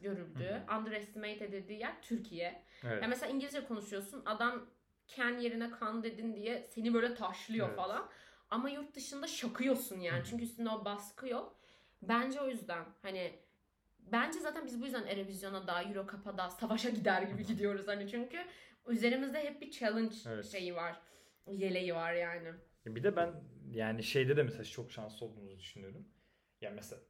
görüldüğü, underestimate edildiği yer Türkiye. Evet. Yani mesela İngilizce konuşuyorsun, adam can yerine kan dedin diye seni böyle taşlıyor falan. Ama yurt dışında şakıyorsun yani. Çünkü üstünde o baskı yok. Bence o yüzden hani bence zaten biz bu yüzden Eurovision'a da, Euro Cup'a da savaşa gider gibi gidiyoruz hani çünkü üzerimizde hep bir challenge şeyi var, yeleği var yani. Bir de ben yani şeyde de mesela çok şanslı olduğumuzu düşünüyorum. Yani mesela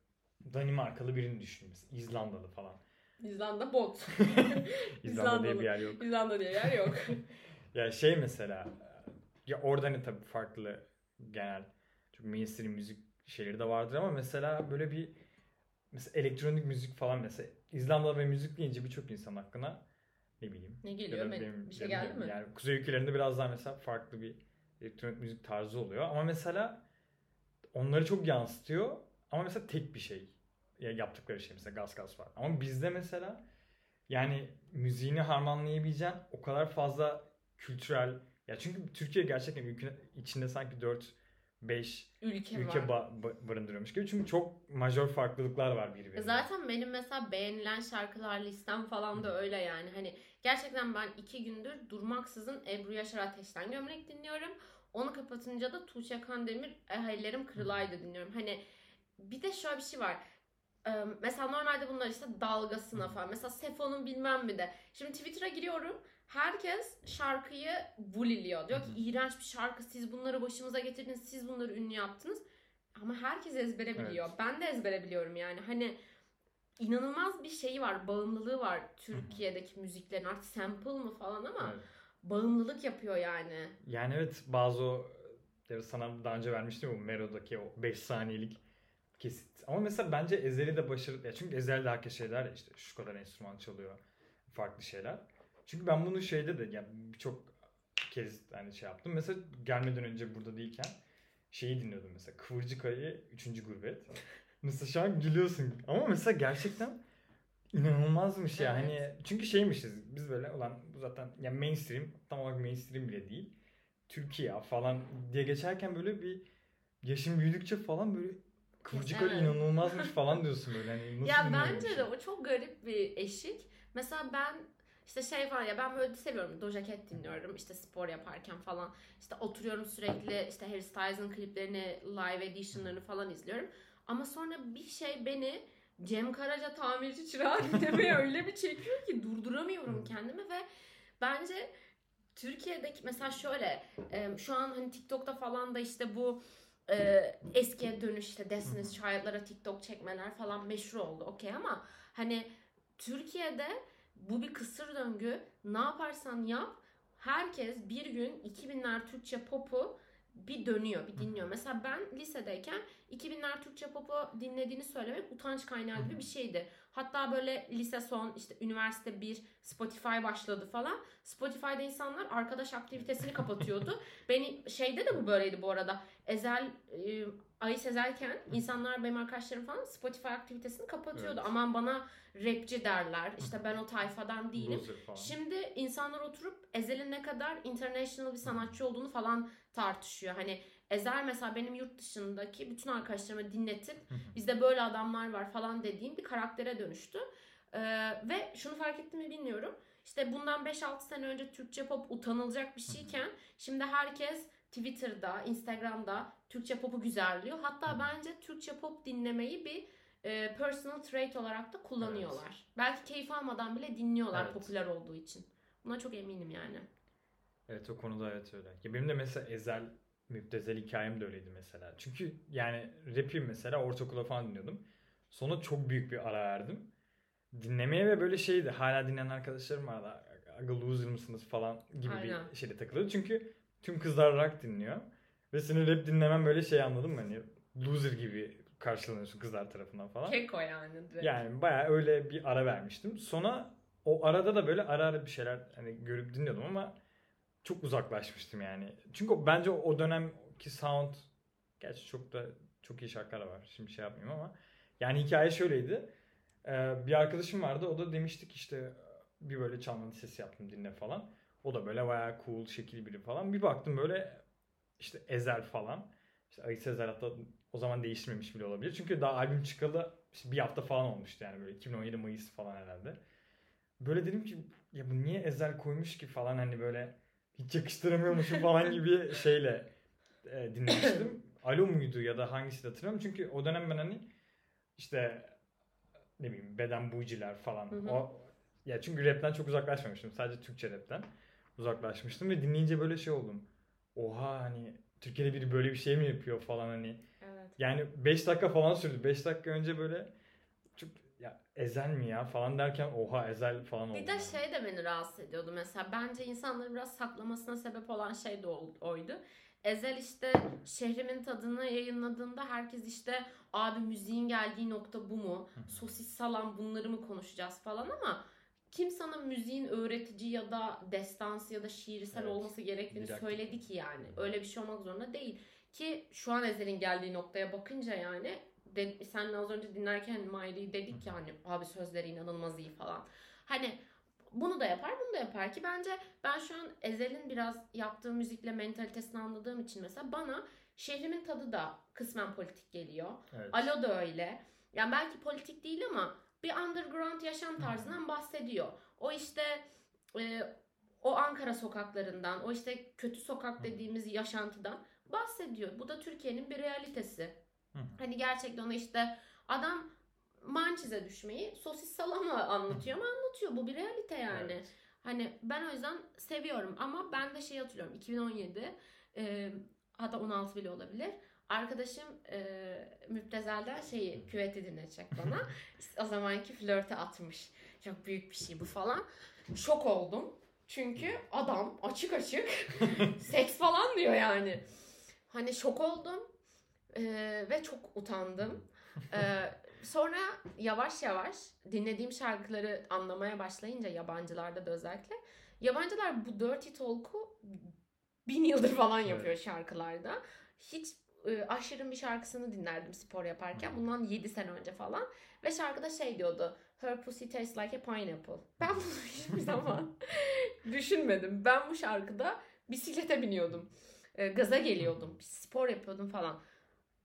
Danimarkalı birini düşün mesela, İzlandalı falan. İzlanda bot. İzlanda diye bir yer yok. İzlanda diye yer yok. Ya mesela ya orada ne tabii farklı genel çok mainstream müzik şeyleri de vardır ama mesela böyle bir mesela elektronik müzik falan mesela İzlanda ve müzik deyince birçok insan hakkında ne bileyim. Ne geliyor? Bir şey geldi mi? Yani kuzey ülkelerinde biraz daha mesela farklı bir elektronik müzik tarzı oluyor ama mesela onları çok yansıtıyor ama mesela tek bir şey yaptıkları şey mesela gaz var ama bizde mesela yani müziğini harmanlayabileceğin o kadar fazla kültürel ya çünkü Türkiye gerçekten ülke içinde sanki 4-5 ülke barındırıyormuş gibi çünkü çok majör farklılıklar var birbirine. Zaten benim mesela beğenilen şarkılar listem falan da öyle yani hani gerçekten ben 2 gündür durmaksızın Ebru Yaşar Ateş'ten Gömlek dinliyorum. Onu kapatınca da Tuğçe Kandemir Hayallerim Kırılaydı dinliyorum. Hani bir de şöyle bir şey var. Mesela normalde bunlar işte dalgasına falan. Mesela Sefo'nun bilmem mi de. Şimdi Twitter'a giriyorum. Herkes şarkıyı buliliyor. Diyor ki iğrenç bir şarkı. Siz bunları başımıza getirdiniz. Siz bunları ünlü yaptınız. Ama herkes ezbere biliyor. Ben de ezbere biliyorum yani. Hani inanılmaz bir şeyi var, bağımlılığı var Türkiye'deki müziklerin, artık sample mı falan ama evet, bağımlılık yapıyor yani. Yani evet, bazı o, sana daha önce vermiştim bu Mero'daki o 5 saniyelik kesit. Ama mesela bence Ezhel'i de başarılı. Çünkü Ezhel'de herkes şeyler işte şu kadar enstrüman çalıyor, farklı şeyler. Çünkü ben bunu şeyde de yani birçok kez hani şey yaptım. Mesela gelmeden önce burada değilken şeyi dinliyordum mesela. Kıvırcık Ayı 3. Gurbet. Mesela şu an gülüyorsun. Ama mesela gerçekten inanılmazmış ya. Evet. Hani çünkü şeymişiz biz böyle olan bu zaten yani mainstream, tam olarak mainstream bile değil, Türkiye falan diye geçerken böyle bir yaşım büyüdükçe falan böyle Kıvırcık Ayı evet, inanılmazmış falan diyorsun böyle. Hani nasıl ya bence şey de o çok garip bir eşik. Mesela ben İşte şey falan ya ben böyle seviyorum. Doja Cat dinliyorum işte spor yaparken falan. İşte oturuyorum sürekli işte Harry Styles'ın kliplerini, live edition'larını falan izliyorum. Ama sonra bir şey beni Cem Karaca Tamirci Çırağı dinlemeye öyle bir çekiyor ki durduramıyorum kendimi ve bence Türkiye'deki mesela şöyle şu an hani TikTok'ta falan da işte bu eskiye dönüş işte Destiny's Child'lara TikTok çekmeler falan meşhur oldu. Okey ama hani Türkiye'de bu bir kısır döngü. Ne yaparsan yap, herkes bir gün 2000'ler Türkçe popu bir dönüyor, bir dinliyor. Mesela ben lisedeyken 2000'ler Türkçe popu dinlediğini söylemek utanç kaynağı gibi bir şeydi. Hatta böyle lise son, işte üniversite 1, Spotify başladı falan. Spotify'da insanlar arkadaş aktivitesini kapatıyordu. Beni şeyde de bu böyleydi bu arada. Ezhel, Ayı Sezerken insanlar, benim arkadaşlarım falan Spotify aktivitesini kapatıyordu. Evet. Aman bana rapçi derler, işte ben o tayfadan değilim. Şimdi insanlar oturup Ezhel'in ne kadar international bir sanatçı olduğunu falan tartışıyor. Hani Ezhel mesela benim yurt dışındaki bütün arkadaşlarıma dinletip bizde böyle adamlar var falan dediğim bir karaktere dönüştü. Ve şunu fark ettim mi bilmiyorum. İşte bundan 5-6 sene önce Türkçe pop utanılacak bir şeyken şimdi herkes Twitter'da, Instagram'da Türkçe pop'u güzelliyor. Hatta bence Türkçe pop dinlemeyi bir personal trait olarak da kullanıyorlar. Evet. Belki keyif almadan bile dinliyorlar evet, popüler olduğu için. Buna çok eminim yani. Evet o konuda evet öyle. Ya benim de mesela Ezhel, Müptezel hikayem de öyleydi mesela. Çünkü yani rap'i mesela ortaokulda falan dinliyordum. Sonra çok büyük bir ara verdim dinlemeye ve böyle şeydi. Hala dinleyen arkadaşlarım vardı. Aga loser mısınız falan gibi aynen, bir şeyle takılıyordu. Çünkü tüm kızlar rock dinliyor. Ve senin rap dinlemem böyle şey anladın mı? Hani loser gibi karşılanıyorsun kızlar tarafından falan. Keko yani direkt. Yani bayağı öyle bir ara vermiştim. Sonra o arada da böyle ara ara bir şeyler hani görüp dinliyordum ama çok uzaklaşmıştım yani. Çünkü bence o dönemki sound, gerçi çok da çok iyi şarkılar var. Şimdi şey yapmayayım ama. Yani hikaye şöyleydi. Bir arkadaşım vardı. O da demiştik işte bir böyle çalmanın sesi yaptım dinle falan. O da böyle bayağı cool şekil biri falan. Bir baktım böyle işte Ezhel falan. İşte Ayı Sezer hatta o zaman değiştirmemiş bile olabilir. Çünkü daha albüm çıkalı işte bir hafta falan olmuştu yani böyle 2017 Mayıs falan herhalde. Böyle dedim ki ya bu niye Ezhel koymuş ki falan hani böyle hiç yakıştıramıyormuşum falan gibi şeyle dinlemiştim. Alo muydu ya da hangisi hatırlamıyorum. Çünkü o dönem ben hani işte ne bileyim Beden Buciler falan o ya çünkü rapten çok uzaklaşmamıştım. Sadece Türkçe rapten uzaklaşmıştım ve dinleyince böyle şey oldum. Oha hani Türkiye'de biri böyle bir şey mi yapıyor falan hani. Evet. Yani 5 dakika falan sürdü. 5 dakika önce böyle çok ya Ezhel mi ya falan derken oha Ezhel falan oldu. Bir de şey de beni rahatsız ediyordu mesela. Bence insanları biraz saklamasına sebep olan şey de oydu. Ezhel işte Şehrimin Tadını yayınladığında herkes işte abi müziğin geldiği nokta bu mu? Sosis salam bunları mı konuşacağız falan ama kim sana müziğin öğretici ya da destansı ya da şiirsel evet, olması gerektiğini söyledi ki yani. Öyle bir şey olmak zorunda değil. Ki şu an Ezhel'in geldiği noktaya bakınca yani senle az önce dinlerken Mayri'yi dedik ya hani abi sözleri inanılmaz iyi falan. Hani bunu da yapar, bunu da yapar ki bence ben şu an Ezhel'in biraz yaptığı müzikle mentalitesini anladığım için mesela bana Şehrimin Tadı da kısmen politik geliyor. Evet. Alo da öyle. Yani belki politik değil ama bir underground yaşam tarzından bahsediyor. O işte o Ankara sokaklarından, o işte kötü sokak dediğimiz yaşantıdan bahsediyor. Bu da Türkiye'nin bir realitesi. Hani gerçekten işte adam mançize düşmeyi sosis salamla anlatıyor ama anlatıyor. Bu bir realite yani. Evet. Hani ben o yüzden seviyorum ama ben de şey hatırlıyorum 2017 hatta 16 bile olabilir. Arkadaşım Müptezel'den şeyi, küveti dinletecek bana. O zamanki flörte atmış. Çok büyük bir şey bu falan. Şok oldum. Çünkü adam açık açık seks falan diyor yani. Hani şok oldum ve çok utandım. Sonra yavaş yavaş dinlediğim şarkıları anlamaya başlayınca, yabancılarda da özellikle. Yabancılar bu dirty talk'u 1000 yıldır falan yapıyor şarkılarda. Hiç Aşır'ın bir şarkısını dinlerdim spor yaparken. Bundan 7 sene önce falan. Ve şarkıda şey diyordu. Her pussy tastes like a pineapple. Ben bunu hiçbir zaman düşünmedim. Ben bu şarkıda bisiklete biniyordum. Gaza geliyordum. Spor yapıyordum falan.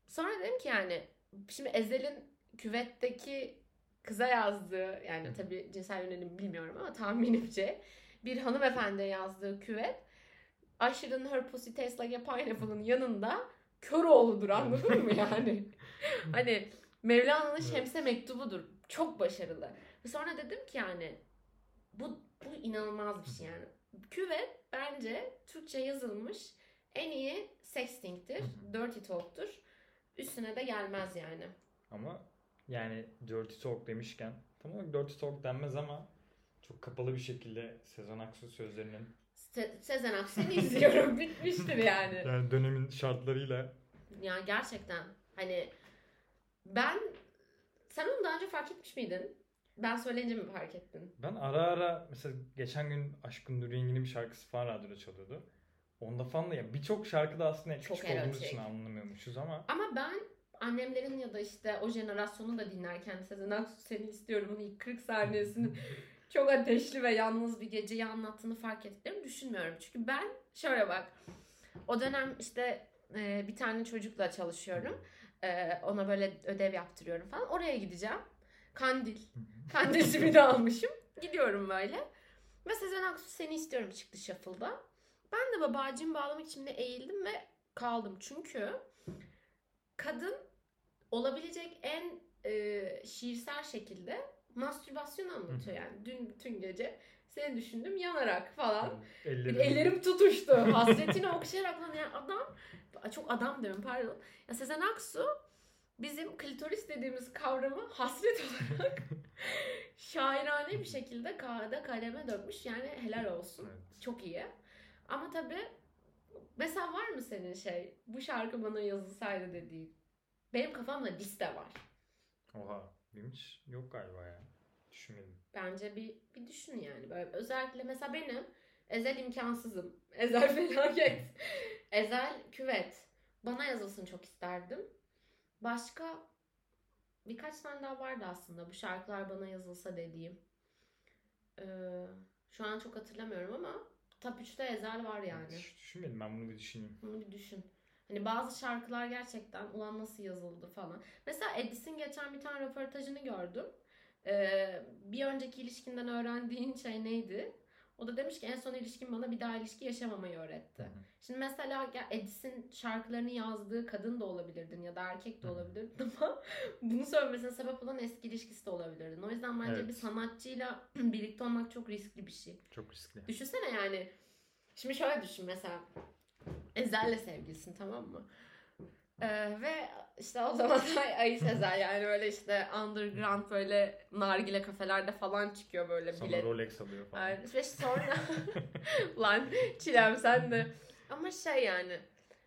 Sonra dedim ki yani şimdi Ezhel'in küvetteki kıza yazdığı, yani tabii cinsel yönelim bilmiyorum ama tahminimce bir hanımefendiye yazdığı küvet Aşır'ın Her Pussy Tastes Like a Pineapple'ın yanında Köroğlu'dur, anladın mı yani? Hani Mevlana'nın Şems'e mektubudur. Çok başarılı. Ve sonra dedim ki yani bu inanılmaz bir şey yani. Küvet bence Türkçe yazılmış en iyi sexting'tir. Dirty talk'tur. Üstüne de gelmez yani. Ama yani dirty talk demişken, tam olarak dirty talk denmez ama çok kapalı bir şekilde Sezen Aksu sözlerinin Sezen Aksu'yu izliyorum. Bitmiştir yani. Yani dönemin şartlarıyla. Yani gerçekten hani sen onu daha önce fark etmiş miydin? Ben söyleyince mi fark ettin? Ben ara mesela geçen gün Aşkın Nur Yengi'nin bir şarkısı falan radyoda çalıyordu. Onda falan da ya birçok şarkıda aslında çok küçük olduğumuz için anlamıyormuşuz ama. Ama ben annemlerin ya da işte o jenerasyonu da dinlerken Sezen Aksu seni istiyorum onun ilk 40 saniyesini çok ateşli ve yalnız bir geceyi anlattığını fark ettiklerini düşünmüyorum. Çünkü ben şöyle bak, o dönem işte bir tane çocukla çalışıyorum. Ona böyle ödev yaptırıyorum falan. Oraya gideceğim. Kandil simidi almışım. Gidiyorum böyle. Ve Sezen Aksu seni istiyorum çıktı shuffle'da. Ben de babacığımı bağlamak için de eğildim ve kaldım. Çünkü kadın olabilecek en şiirsel şekilde mastürbasyon anlatıyor yani. Dün bütün gece seni düşündüm yanarak falan. Ellerim tutuştu. Hasretini okşayarak lan yani adam. Çok adam diyorum pardon. Ya Sezen Aksu bizim klitoris dediğimiz kavramı hasret olarak şairane bir şekilde kağıda kaleme dökmüş. Yani helal olsun. Evet. Çok iyi. Ama tabii mesela var mı senin bu şarkı bana yazılsaydı dediğin? Benim kafamda liste var. Oha. Benim hiç yok galiba ya. Düşünmedim. Bence bir düşün yani. Böyle özellikle mesela benim Ezhel imkansızım. Ezhel felaket. Ezhel küvet. Bana yazılsın çok isterdim. Başka birkaç tane daha vardı aslında. Bu şarkılar bana yazılsa dediğim. Şu an çok hatırlamıyorum ama top 3'te Ezhel var yani. Hiç düşünmedim. Ben bunu bir düşüneyim. Bunu bir düşün. Hani bazı şarkılar gerçekten ulan nasıl yazıldı falan. Mesela Edis'in geçen bir tane röportajını gördüm. Bir önceki ilişkinden öğrendiğin şey neydi? O da demiş ki en son ilişkim bana bir daha ilişki yaşamamayı öğretti. Hı-hı. Şimdi mesela Edis'in şarkılarını yazdığı kadın da olabilirdin ya da erkek de olabilirdin ama bunu söylemesine sebep olan eski ilişkisi de olabilirdin. O yüzden bence bir sanatçıyla birlikte olmak çok riskli bir şey. Çok riskli. Düşünsene yani. Şimdi şöyle düşün mesela. Ezhel'le sevgilisin, tamam mı? Ve işte o zaman Ayış Ezhel yani böyle işte underground böyle nargile kafelerde falan çıkıyor böyle bilet. Sonra Rolex alıyor falan. Ve sonra lan çilem sen de. Ama yani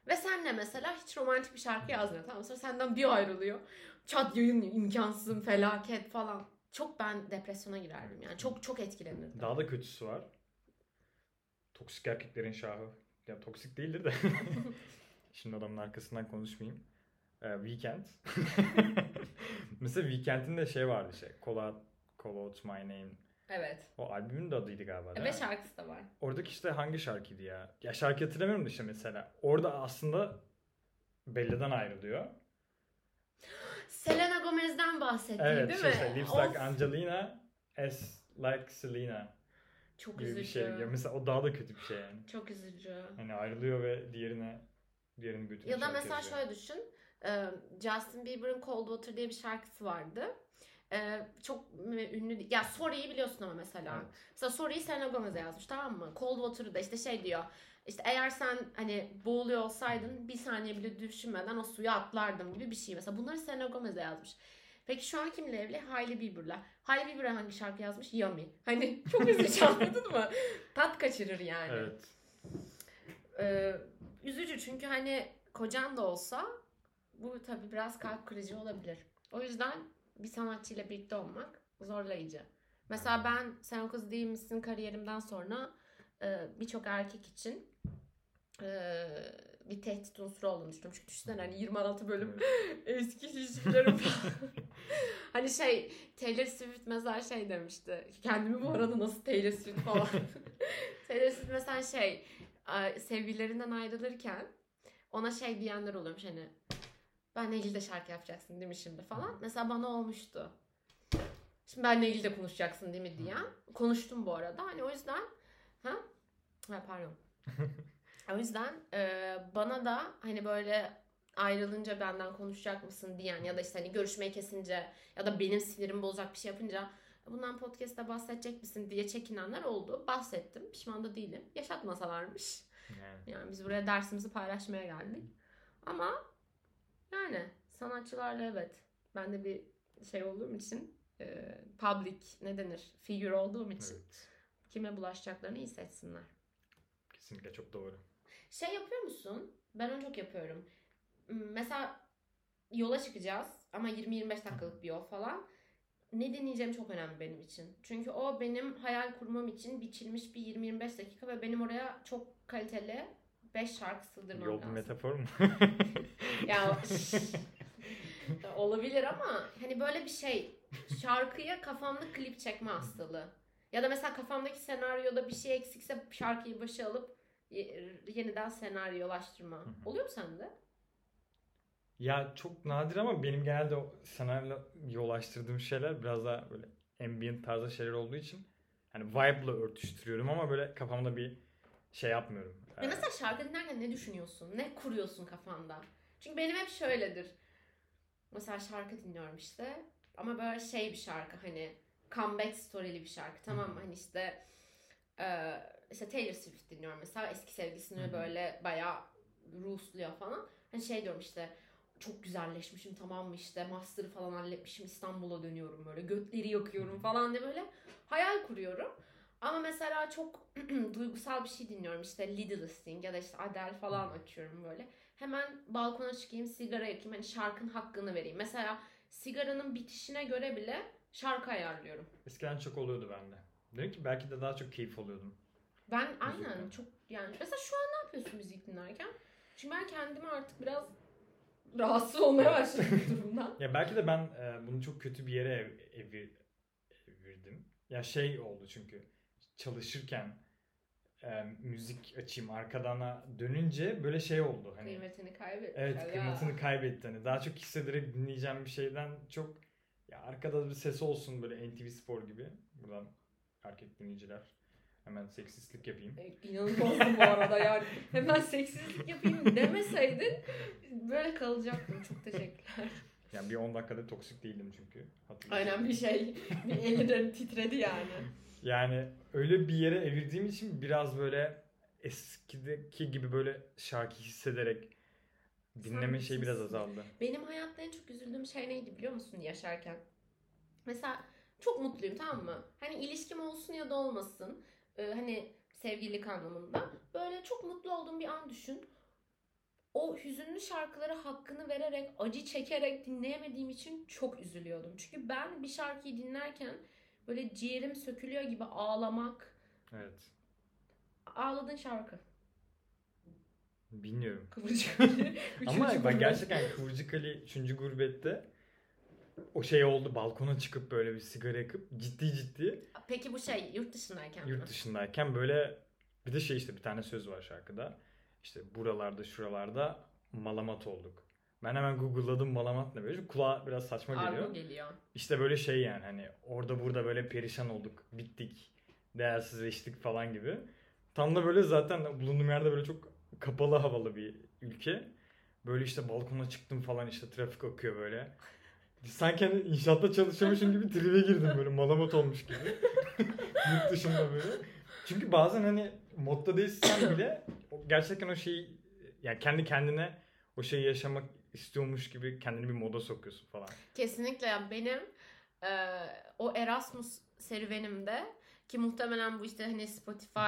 ve senle mesela hiç romantik bir şarkı yazmıyor, tamam, sonra senden bir ayrılıyor. Çat yayın imkansızın felaket falan. Çok ben depresyona girerdim yani çok etkilenirdim. Daha da kötüsü var. Toksik erkeklerin şahı. Ya toksik değildir de. Şimdi adamın arkasından konuşmayayım. Weeknd. Mesela Weeknd'in de vardı Call Out My Name. Evet. O albümün de adıydı galiba. Ve şarkısı da var. Oradaki işte hangi şarkıydı ya? Ya şarkı hatırlamıyorum da işte mesela. Orada aslında Bella'dan ayrılıyor. Selena Gomez'den bahsettiği değil mi? Evet. Lips like Angelina, ass like Selena. Çok üzücü. Bir şey. Ya mesela o daha da kötü bir şey yani. Çok üzücü. Hani ayrılıyor ve diğerini götürüyor. Ya da mesela şöyle düşün. Justin Bieber'ın Cold Water diye bir şarkısı vardı. Çok ünlü. Ya Sorry'yi biliyorsun ama mesela. Evet. Mesela Sorry'yi Selena Gomez'e yazmış, tamam mı? Cold Water'ı da işte diyor. İşte eğer sen hani boğuluyor olsaydın bir saniye bile düşünmeden o suya atlardım gibi bir şey. Mesela bunları Selena Gomez'e yazmış. Peki şu an kimle evli? Hailey Bieber'la. Hailey Bieber'e hangi şarkı yazmış? Yummy. Hani çok üzücü, anladın mı? Tat kaçırır yani. Evet. Üzücü çünkü hani kocan da olsa bu tabii biraz kalp kırıcı olabilir. O yüzden bir sanatçıyla birlikte olmak zorlayıcı. Mesela ben Sen O Kız Değil Misin kariyerimden sonra birçok erkek için bir tehdit unsuru olduğunu düşünüyorum. Çünkü düşünsene hani 26 bölüm eski ilişkilerim falan. Hani şey Taylor Swift mesela şey demişti. Kendimi bu arada nasıl Taylor Swift falan. Taylor Swift mesela şey sevgililerinden ayrılırken ona şey diyenler oluyormuş hani benle ilgili de şarkı yapacaksın değil mi şimdi falan. Mesela bana olmuştu. Şimdi benle ilgili de konuşacaksın değil mi diyen. Konuştum bu arada. Hani o yüzden pardon. O yüzden bana da hani böyle ayrılınca benden konuşacak mısın diyen ya da işte hani görüşmeyi kesince ya da benim sinirimi bozacak bir şey yapınca bundan podcast'ta bahsedecek misin diye çekinenler oldu. Bahsettim. Pişman da değilim. Yaşatmasalarmış. Yani biz buraya dersimizi paylaşmaya geldik. Ama yani sanatçılarla evet. Ben de bir şey olduğum için public ne denir? Figür olduğum için evet. Kime bulaşacaklarını iyi seçsinler. Kesinlikle çok doğru. Şey yapıyor musun? Ben onu çok yapıyorum. Mesela yola çıkacağız ama 20-25 dakikalık bir yol falan. Ne dinleyeceğim çok önemli benim için. Çünkü o benim hayal kurmam için biçilmiş bir 20-25 dakika ve benim oraya çok kaliteli 5 şarkı sığdırmam lazım. Yol bir metafor mu? Ya olabilir ama hani böyle bir şey şarkıya kafamda klip çekme hastalığı. Ya da mesela kafamdaki senaryoda bir şey eksikse şarkıyı başa alıp yeniden senaryolaştırma. Oluyor mu sende? Ya çok nadir ama benim genelde o senaryolaştırdığım şeyler biraz daha böyle ambient tarzda şeyler olduğu için hani vibe'la örtüştürüyorum ama böyle kafamda bir şey yapmıyorum. Ya mesela şarkı dinlerken ne düşünüyorsun? Ne kuruyorsun kafanda? Çünkü benim hep şöyledir. Mesela şarkı dinliyorum işte ama böyle şey bir şarkı hani comeback story'li bir şarkı, tamam mı? Hani işte işte Taylor Swift dinliyorum mesela, eski sevgilisini böyle bayağı ruhsluyor falan. Hani şey diyorum işte çok güzelleşmişim, tamam mı, işte master'ı falan halletmişim, İstanbul'a dönüyorum böyle götleri yakıyorum falan diye böyle hayal kuruyorum. Ama mesela çok duygusal bir şey dinliyorum işte Little Sting ya da işte Adele falan açıyorum böyle. Hemen balkona çıkayım, sigara yakayım, hani şarkının hakkını vereyim. Mesela sigaranın bitişine göre bile şarkı ayarlıyorum. Eskiden çok oluyordu bende. Dedim ki belki de daha çok keyif alıyordum. Ben müzikten. Aynen çok yani. Mesela şu an ne yapıyorsun müzik dinlerken? Çünkü ben kendimi artık biraz rahatsız olmaya başladım durumdan. Ya belki de ben bunu çok kötü bir yere evirdim. Ya şey oldu çünkü çalışırken müzik açayım arkadana dönünce böyle şey oldu. Hani, kıymetini kaybetti. Evet, kıymetini kaybetti. Hani daha çok hissederek dinleyeceğim bir şeyden çok ya arkada bir ses olsun böyle NTV Spor gibi. Buradan erkek dinleyiciler. Hemen seksistlik yapayım. İnanılmazdı bu arada yani. Hemen seksistlik yapayım demeseydin böyle kalacaktım. Çok teşekkürler. Yani bir 10 dakikada toksik değildim çünkü. Aynen bir şey. Bir ellerim titredi yani. Yani öyle bir yere evirdiğim için biraz böyle eskideki gibi böyle şarkı hissederek dinleme şeyi biraz azaldı. Benim hayatta en çok üzüldüğüm şey neydi biliyor musun yaşarken? Mesela çok mutluyum, tamam mı? Hani ilişkim olsun ya da olmasın. Hani sevgililik anlamında. Böyle çok mutlu olduğum bir an düşün. O hüzünlü şarkılara hakkını vererek, acı çekerek dinleyemediğim için çok üzülüyordum. Çünkü ben bir şarkıyı dinlerken böyle ciğerim sökülüyor gibi ağlamak. Evet. Ağladığın şarkı. Bilmiyorum. Kıvırcık Ali. Ama bak gerçekten Kıvırcık Ali 3. Gurbet'te o şey oldu, balkona çıkıp böyle bir sigara yakıp ciddi. Peki bu şey yurt dışındayken mi? Yurt dışındayken böyle bir de şey işte bir tane söz var şarkıda. İşte buralarda şuralarda malamat olduk. Ben hemen Google'ladım malamat ne böyle. Kulağa biraz saçma geliyor. Argo geliyor. İşte böyle şey yani hani orada burada böyle perişan olduk, bittik, değersizleştik falan gibi. Tam da böyle zaten bulunduğum yerde böyle çok kapalı havalı bir ülke. Böyle işte balkona çıktım falan işte trafik akıyor böyle. Sanki hani inşaatta çalışıyormuşum gibi tribe girdim böyle malamat olmuş gibi. Yurt dışında böyle. Çünkü bazen hani modda değilsen bile gerçekten o şeyi, yani kendi kendine o şeyi yaşamak istiyormuş gibi kendini bir moda sokuyorsun falan. Kesinlikle. Yani benim o Erasmus serüvenimde ki muhtemelen bu işte hani Spotify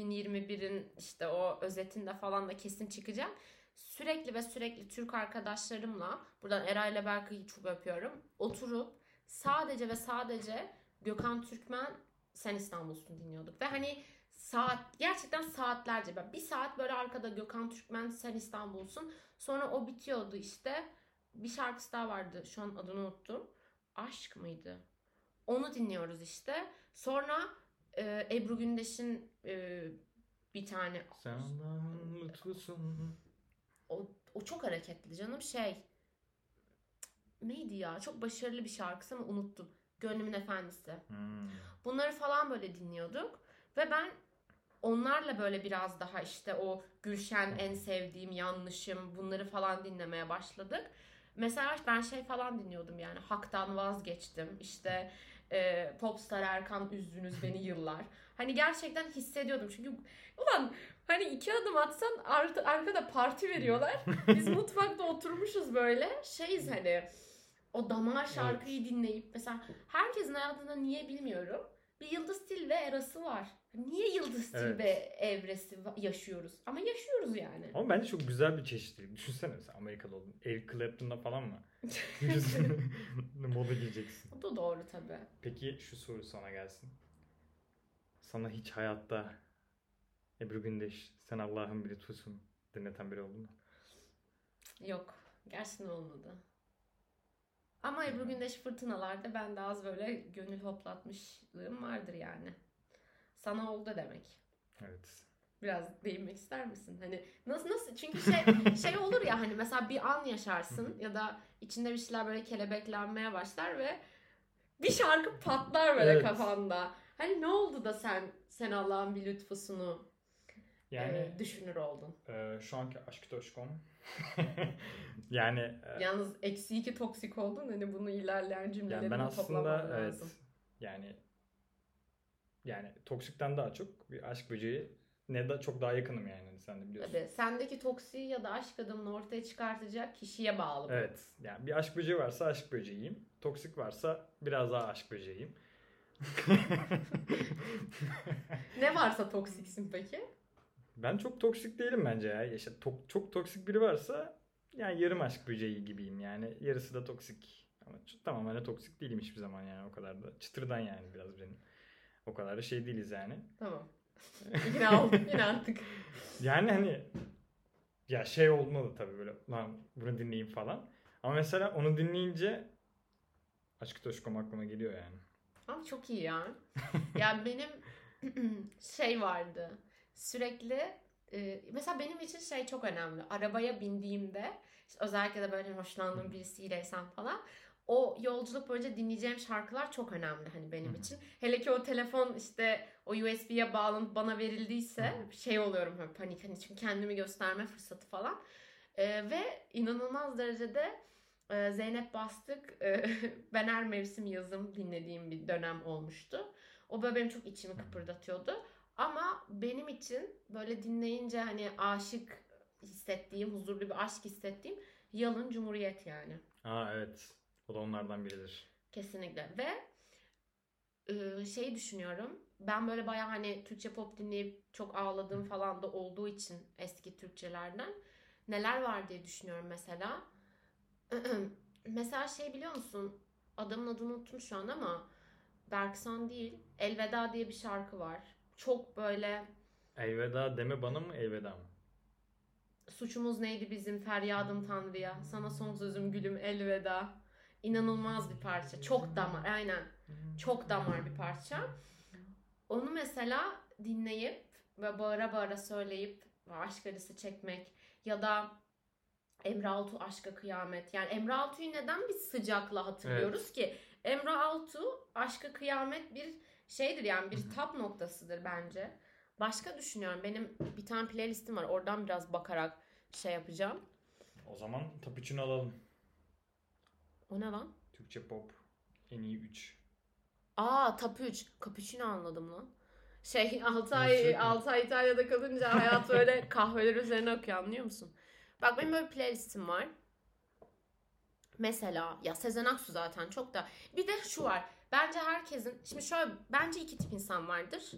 2021'in işte o özetinde falan da kesin çıkacak. Sürekli ve sürekli Türk arkadaşlarımla, buradan Eray'la Berkay'ı çok öpüyorum, oturup sadece ve sadece Gökhan Türkmen Sen İstanbul'sun dinliyorduk. Ve hani saat, gerçekten saatlerce, ben bir saat böyle arkada Gökhan Türkmen Sen İstanbul'sun. Sonra o bitiyordu işte. Bir şarkısı daha vardı, şu an adını unuttum. Aşk mıydı? Onu dinliyoruz işte. Sonra Ebru Gündeş'in bir tane... Senden mutlusun. O çok hareketli canım şey. Neydi ya? Çok başarılı bir şarkısı ama unuttum. Gönlümün Efendisi. Hmm. Bunları falan böyle dinliyorduk. Ve ben onlarla böyle biraz daha işte o Gülşen en sevdiğim, yanlışım, bunları falan dinlemeye başladık. Mesela ben şey falan dinliyordum yani. Hak'tan vazgeçtim. İşte Popstar Erkan üzdünüz beni yıllar. Hani gerçekten hissediyordum. Çünkü ulan hani iki adım atsan arkada parti veriyorlar. Biz mutfakta oturmuşuz böyle. Şeyiz hani. O damar şarkıyı dinleyip mesela herkesin hayatında niye bilmiyorum. Bir Yıldız Tilbi erası var. Niye Yıldız Tilbi evresi yaşıyoruz? Ama yaşıyoruz yani. Ama bence çok güzel bir çeşitlilik. Düşünsene mesela Amerikalı oldun. Eric Clapton'la falan mı? Moda gireceksin. O da doğru tabii. Peki şu soru sana gelsin. Sana hiç hayatta Ebru Gündeş sen Allah'ın biri tutsun dinleten biri oldu mu? Yok. Gerçekten olmadı. Ama Ebru Gündeş fırtınalarda ben de az böyle gönül hoplatmışlığım vardır yani. Sana oldu demek. Evet. Biraz değinmek ister misin? Hani nasıl çünkü şey olur ya hani mesela bir an yaşarsın ya da içinde bir şeyler böyle kelebeklenmeye başlar ve bir şarkı patlar böyle kafanda. Hani ne oldu da sen Allah'ın bir lütfusunu yani, düşünür oldun. Şu anki aşk toşkom. Yani. Yalnız -2 toksik oldun. Hani bunu ilerleyen cümlelerini yani toplamam lazım. Yani toksikten daha çok bir aşk böceği ne de çok daha yakınım yani sen de biliyorsun. Tabii sendeki toksiği ya da aşk adımını ortaya çıkartacak kişiye bağlı. Evet. Yani bir aşk böceği varsa aşk böceğiyim. Toksik varsa biraz daha aşk böceğiyim. Ne varsa toksiksin peki? Ben çok toksik değilim bence ya. İşte çok toksik biri varsa yani yarım aşk böceği gibiyim yani. Yarısı da toksik. Ama tamam hani toksik değilim hiçbir zaman yani o kadar da. Çıtırdan yani biraz benim. O kadar da şey değiliz yani. Tamam. Yine aldım. Yine artık. Yani hani ya şey olmalı tabii böyle lan bunu dinleyeyim falan. Ama mesela onu dinleyince aşkı toşkom aklıma geliyor yani. Ama çok iyi ya. Ya benim şey vardı. Sürekli mesela benim için şey çok önemli. Arabaya bindiğimde işte özellikle de böyle hoşlandığım birisiyleysen falan o yolculuk boyunca dinleyeceğim şarkılar çok önemli hani benim için. Hele ki o telefon işte o USB'ye bağlanıp bana verildiyse şey oluyorum hani panik hani çünkü kendimi gösterme fırsatı falan. Ve inanılmaz derecede Zeynep Bastık Ben Her Mevsim Yazım dinlediğim bir dönem olmuştu. O böyle benim çok içimi kıpırdatıyordu. Ama benim için böyle dinleyince hani aşık hissettiğim, huzurlu bir aşk hissettiğim Yalın Cumhuriyet yani. Aa evet. O da onlardan biridir. Kesinlikle. Ve şeyi düşünüyorum. Ben böyle bayağı hani Türkçe pop dinleyip çok ağladığım falan da olduğu için eski Türkçelerden neler var diye düşünüyorum mesela. Mesela şey biliyor musun? Adamın adını unuttum şu an ama Berksan değil. Elveda diye bir şarkı var. Çok böyle... Elveda deme bana mı, elveda mı? Suçumuz neydi bizim, feryadım Tanrı'ya. Sana son sözüm gülüm, elveda. İnanılmaz bir parça. Çok damar, aynen. Çok damar bir parça. Onu mesela dinleyip ve bağıra bağıra söyleyip aşk acısı çekmek ya da Emrah Altuğ Aşka Kıyamet. Yani Emrah Altuğ'yu neden biz sıcakla hatırlıyoruz ki? Emrah Altuğ Aşka Kıyamet bir şeydir yani bir tap noktasıdır bence. Başka düşünüyorum. Benim bir tane playlistim var. Oradan biraz bakarak şey yapacağım. O zaman top 3'ünü alalım. O ne lan? Türkçe pop en iyi 3. Aa top 3. Kapuçino anladım lan. Şey 6 ay İtalya'da kalınca hayat böyle kahveler üzerine akıyor, anlıyor musun? Bak benim böyle playlistim var. Mesela ya Sezen Aksu zaten çok da. Bir de şu var. Bence herkesin şimdi şöyle, bence iki tip insan vardır.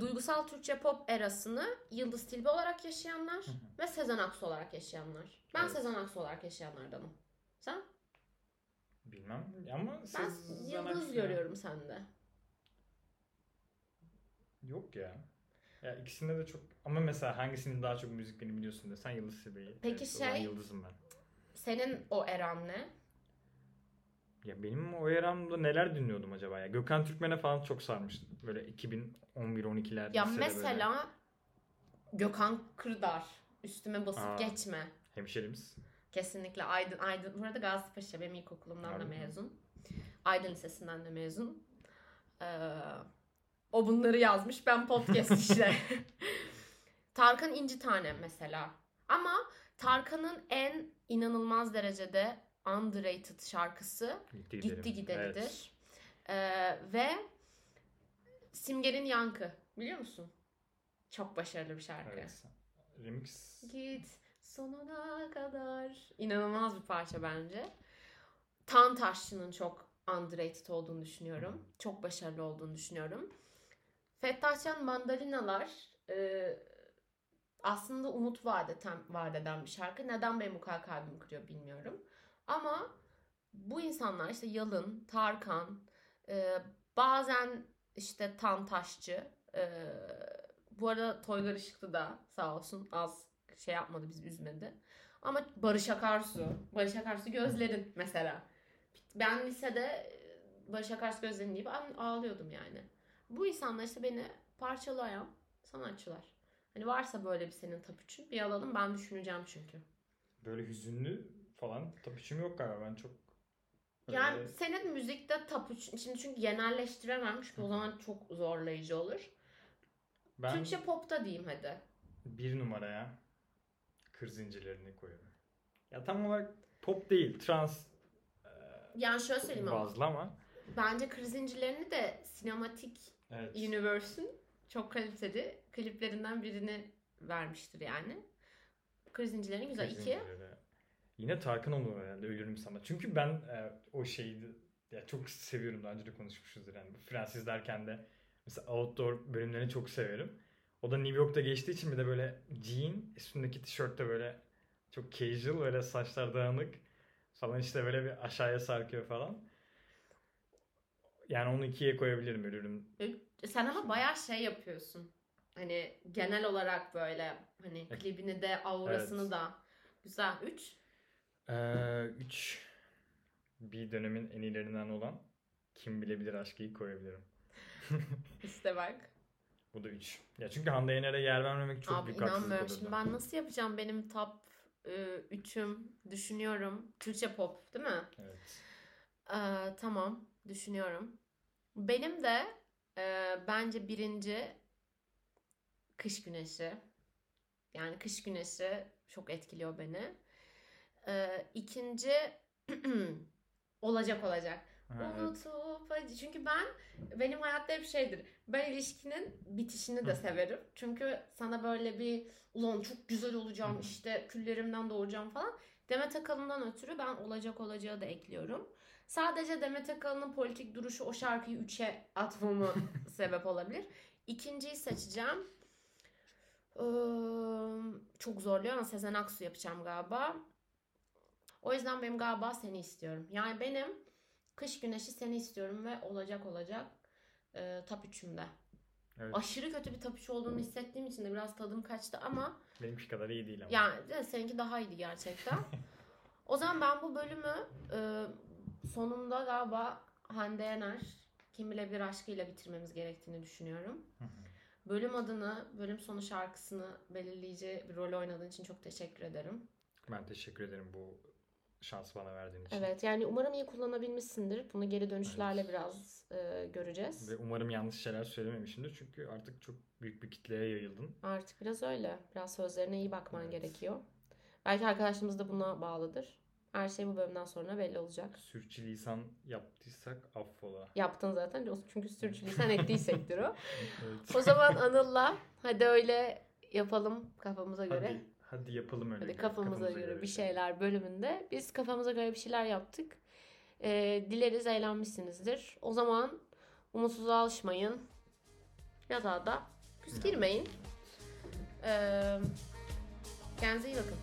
Duygusal Türkçe pop erasını Yıldız Tilbi olarak yaşayanlar ve Sezen Aksu olarak yaşayanlar. Ben evet. Sezen Aksu olarak yaşayanlardanım. Sen? Bilmem ama ben Yıldız görüyorum sende. Yok ya. Ya ikisinde de çok ama mesela hangisinin daha çok müziklerini biliyorsun desen Yıldız Tilbi'yi. Peki evet, şey Yıldız'ım ben. Senin o eran ne? Ya benim o eramda neler dinliyordum acaba ya? Gökhan Türkmen'e falan çok sarmıştım. Böyle 2011-12'ler. Ya mesela böyle. Gökhan Kırdar. Üstüme basıp geçme. Hemşerimiz. Kesinlikle. Aydın. Burada Gazipaşa benim ilkokulumdan da mezun. Aydın Lisesi'nden de mezun. O bunları yazmış. Ben podcast işte. Tarkan İnci Tane mesela. Ama Tarkan'ın en inanılmaz derecede underrated şarkısı Gitti Gidelidir. Evet. Ve Simge'nin Yankı. Biliyor musun? Çok başarılı bir şarkı. Evet. Remix. Git sonuna kadar. İnanılmaz bir parça bence. Tan Taşçı'nın çok underrated olduğunu düşünüyorum. Hı. Çok başarılı olduğunu düşünüyorum. Fettahcan Mandalinalar aslında umut vadeden bir şarkı. Neden benim bu kadar kalbimi kırıyor bilmiyorum. Ama bu insanlar işte Yalın, Tarkan, bazen işte Tan Taşçı. Bu arada Toygar Işıklı da sağ olsun az şey yapmadı, bizi üzmedi. Ama Barış Akarsu gözlerin mesela. Ben lisede Barış Akarsu gözlerin diye ağlıyordum yani. Bu insanlar işte beni parçalayan sanatçılar. Hani varsa böyle bir senin top 3'ün bir alalım, ben düşüneceğim çünkü. Böyle hüzünlü falan top 3'üm yok galiba, ben çok... Öyle... Yani senin müzikte top 3'ün... Şimdi çünkü genelleştiremem çünkü o zaman çok zorlayıcı olur. Ben Türkçe pop'ta diyeyim hadi. 1 numaraya Kır Zincirlerini koyuyorum. Ya tam olarak pop değil, trans... Yani şöyle söyleyeyim ama... Bence Kır Zincirlerini de sinematik evet. Universe'ün çok kaliteli kliplerinden birini vermiştir yani. Kır Zincirlerini güzel. İki. Yine Tarkan olur herhalde, ölürüm sana. Çünkü ben o şeyi ya çok seviyorum, daha önce de konuşmuşuzdur yani. Fransız derken de mesela outdoor bölümlerini çok severim. O da New York'ta geçtiği için bir de böyle jean, üstündeki tişörtte böyle çok casual, böyle saçlar dağınık falan işte böyle bir aşağıya sarkıyor falan. Yani onu 2'ye koyabilirim, ölürüm. Sen ama bayağı şey yapıyorsun. Hani genel olarak böyle hani klibini de aurasını evet. Da. Güzel. 3? 3. Bir dönemin en ilerinden olan Kim Bilebilir Aşkı'yı koyabilirim. İşte bak. Bu da 3. Ya çünkü Hande Yener'e yer vermemek çok büyük haksızlık olurdu. Abi inanmıyorum. Şimdi ben nasıl yapacağım benim top 3'üm? Düşünüyorum. Türkçe pop değil mi? Evet. Tamam. Düşünüyorum. Benim de bence 1. Kış Güneşi. Yani Kış Güneşi çok etkiliyor beni. 2. olacak. Evet. Unutup. Çünkü benim hayatta hep şeydir. Ben ilişkinin bitişini de severim. Çünkü sana böyle bir ulan çok güzel olacağım işte küllerimden doğuracağım falan. Demet Akalın'dan ötürü ben olacağı da ekliyorum. Sadece Demet Akalın'ın politik duruşu o şarkıyı 3'e atmamı sebep olabilir. 2.'yi seçeceğim. Çok zorluyor ama Sezen Aksu yapacağım galiba. O yüzden benim galiba Seni istiyorum. Yani benim Kış Güneşi, Seni istiyorum ve olacak top 3'ümde. Evet. Aşırı kötü bir top 3 olduğunu hissettiğim için de biraz tadım kaçtı ama. Benimki kadar iyi değil ama. Yani seninki daha iyiydi gerçekten. O zaman ben bu bölümü... Sonunda galiba Hande Yener Kim Bilebilir Aşkı'yla bitirmemiz gerektiğini düşünüyorum. Bölüm adını, bölüm sonu şarkısını belirleyici bir rol oynadığın için çok teşekkür ederim. Ben teşekkür ederim bu şansı bana verdiğin için. Evet yani umarım iyi kullanabilmişsindir. Bunu geri dönüşlerle evet. Biraz göreceğiz. Ve umarım yanlış şeyler söylememişimdir. Çünkü artık çok büyük bir kitleye yayıldın. Artık biraz öyle. Biraz sözlerine iyi bakman evet. Gerekiyor. Belki arkadaşımız da buna bağlıdır. Her şey bu bölümden sonra belli olacak. Sürçülisan yaptıysak affola. Yaptın zaten. Çünkü sürçülisan ettiysektir o. Evet. O zaman Anıl'la hadi öyle yapalım kafamıza göre. Hadi yapalım öyle. Hadi kafamıza göre bir şeyler bölümünde. Biz kafamıza göre bir şeyler yaptık. Dileriz eğlenmişsinizdir. O zaman umutsuzluğa alışmayın. Yatağa da küs girmeyin. Kendinize iyi bakın.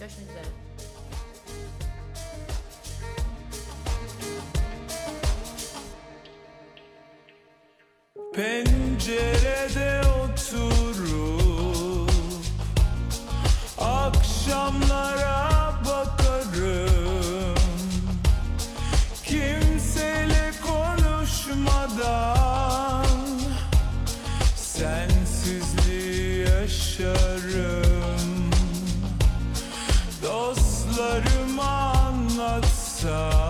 Görüşmek üzere. Pencerede oturup akşamlara bakarım, kimseyle konuşmadan sensizliği yaşarım, dostlarıma anlatsam.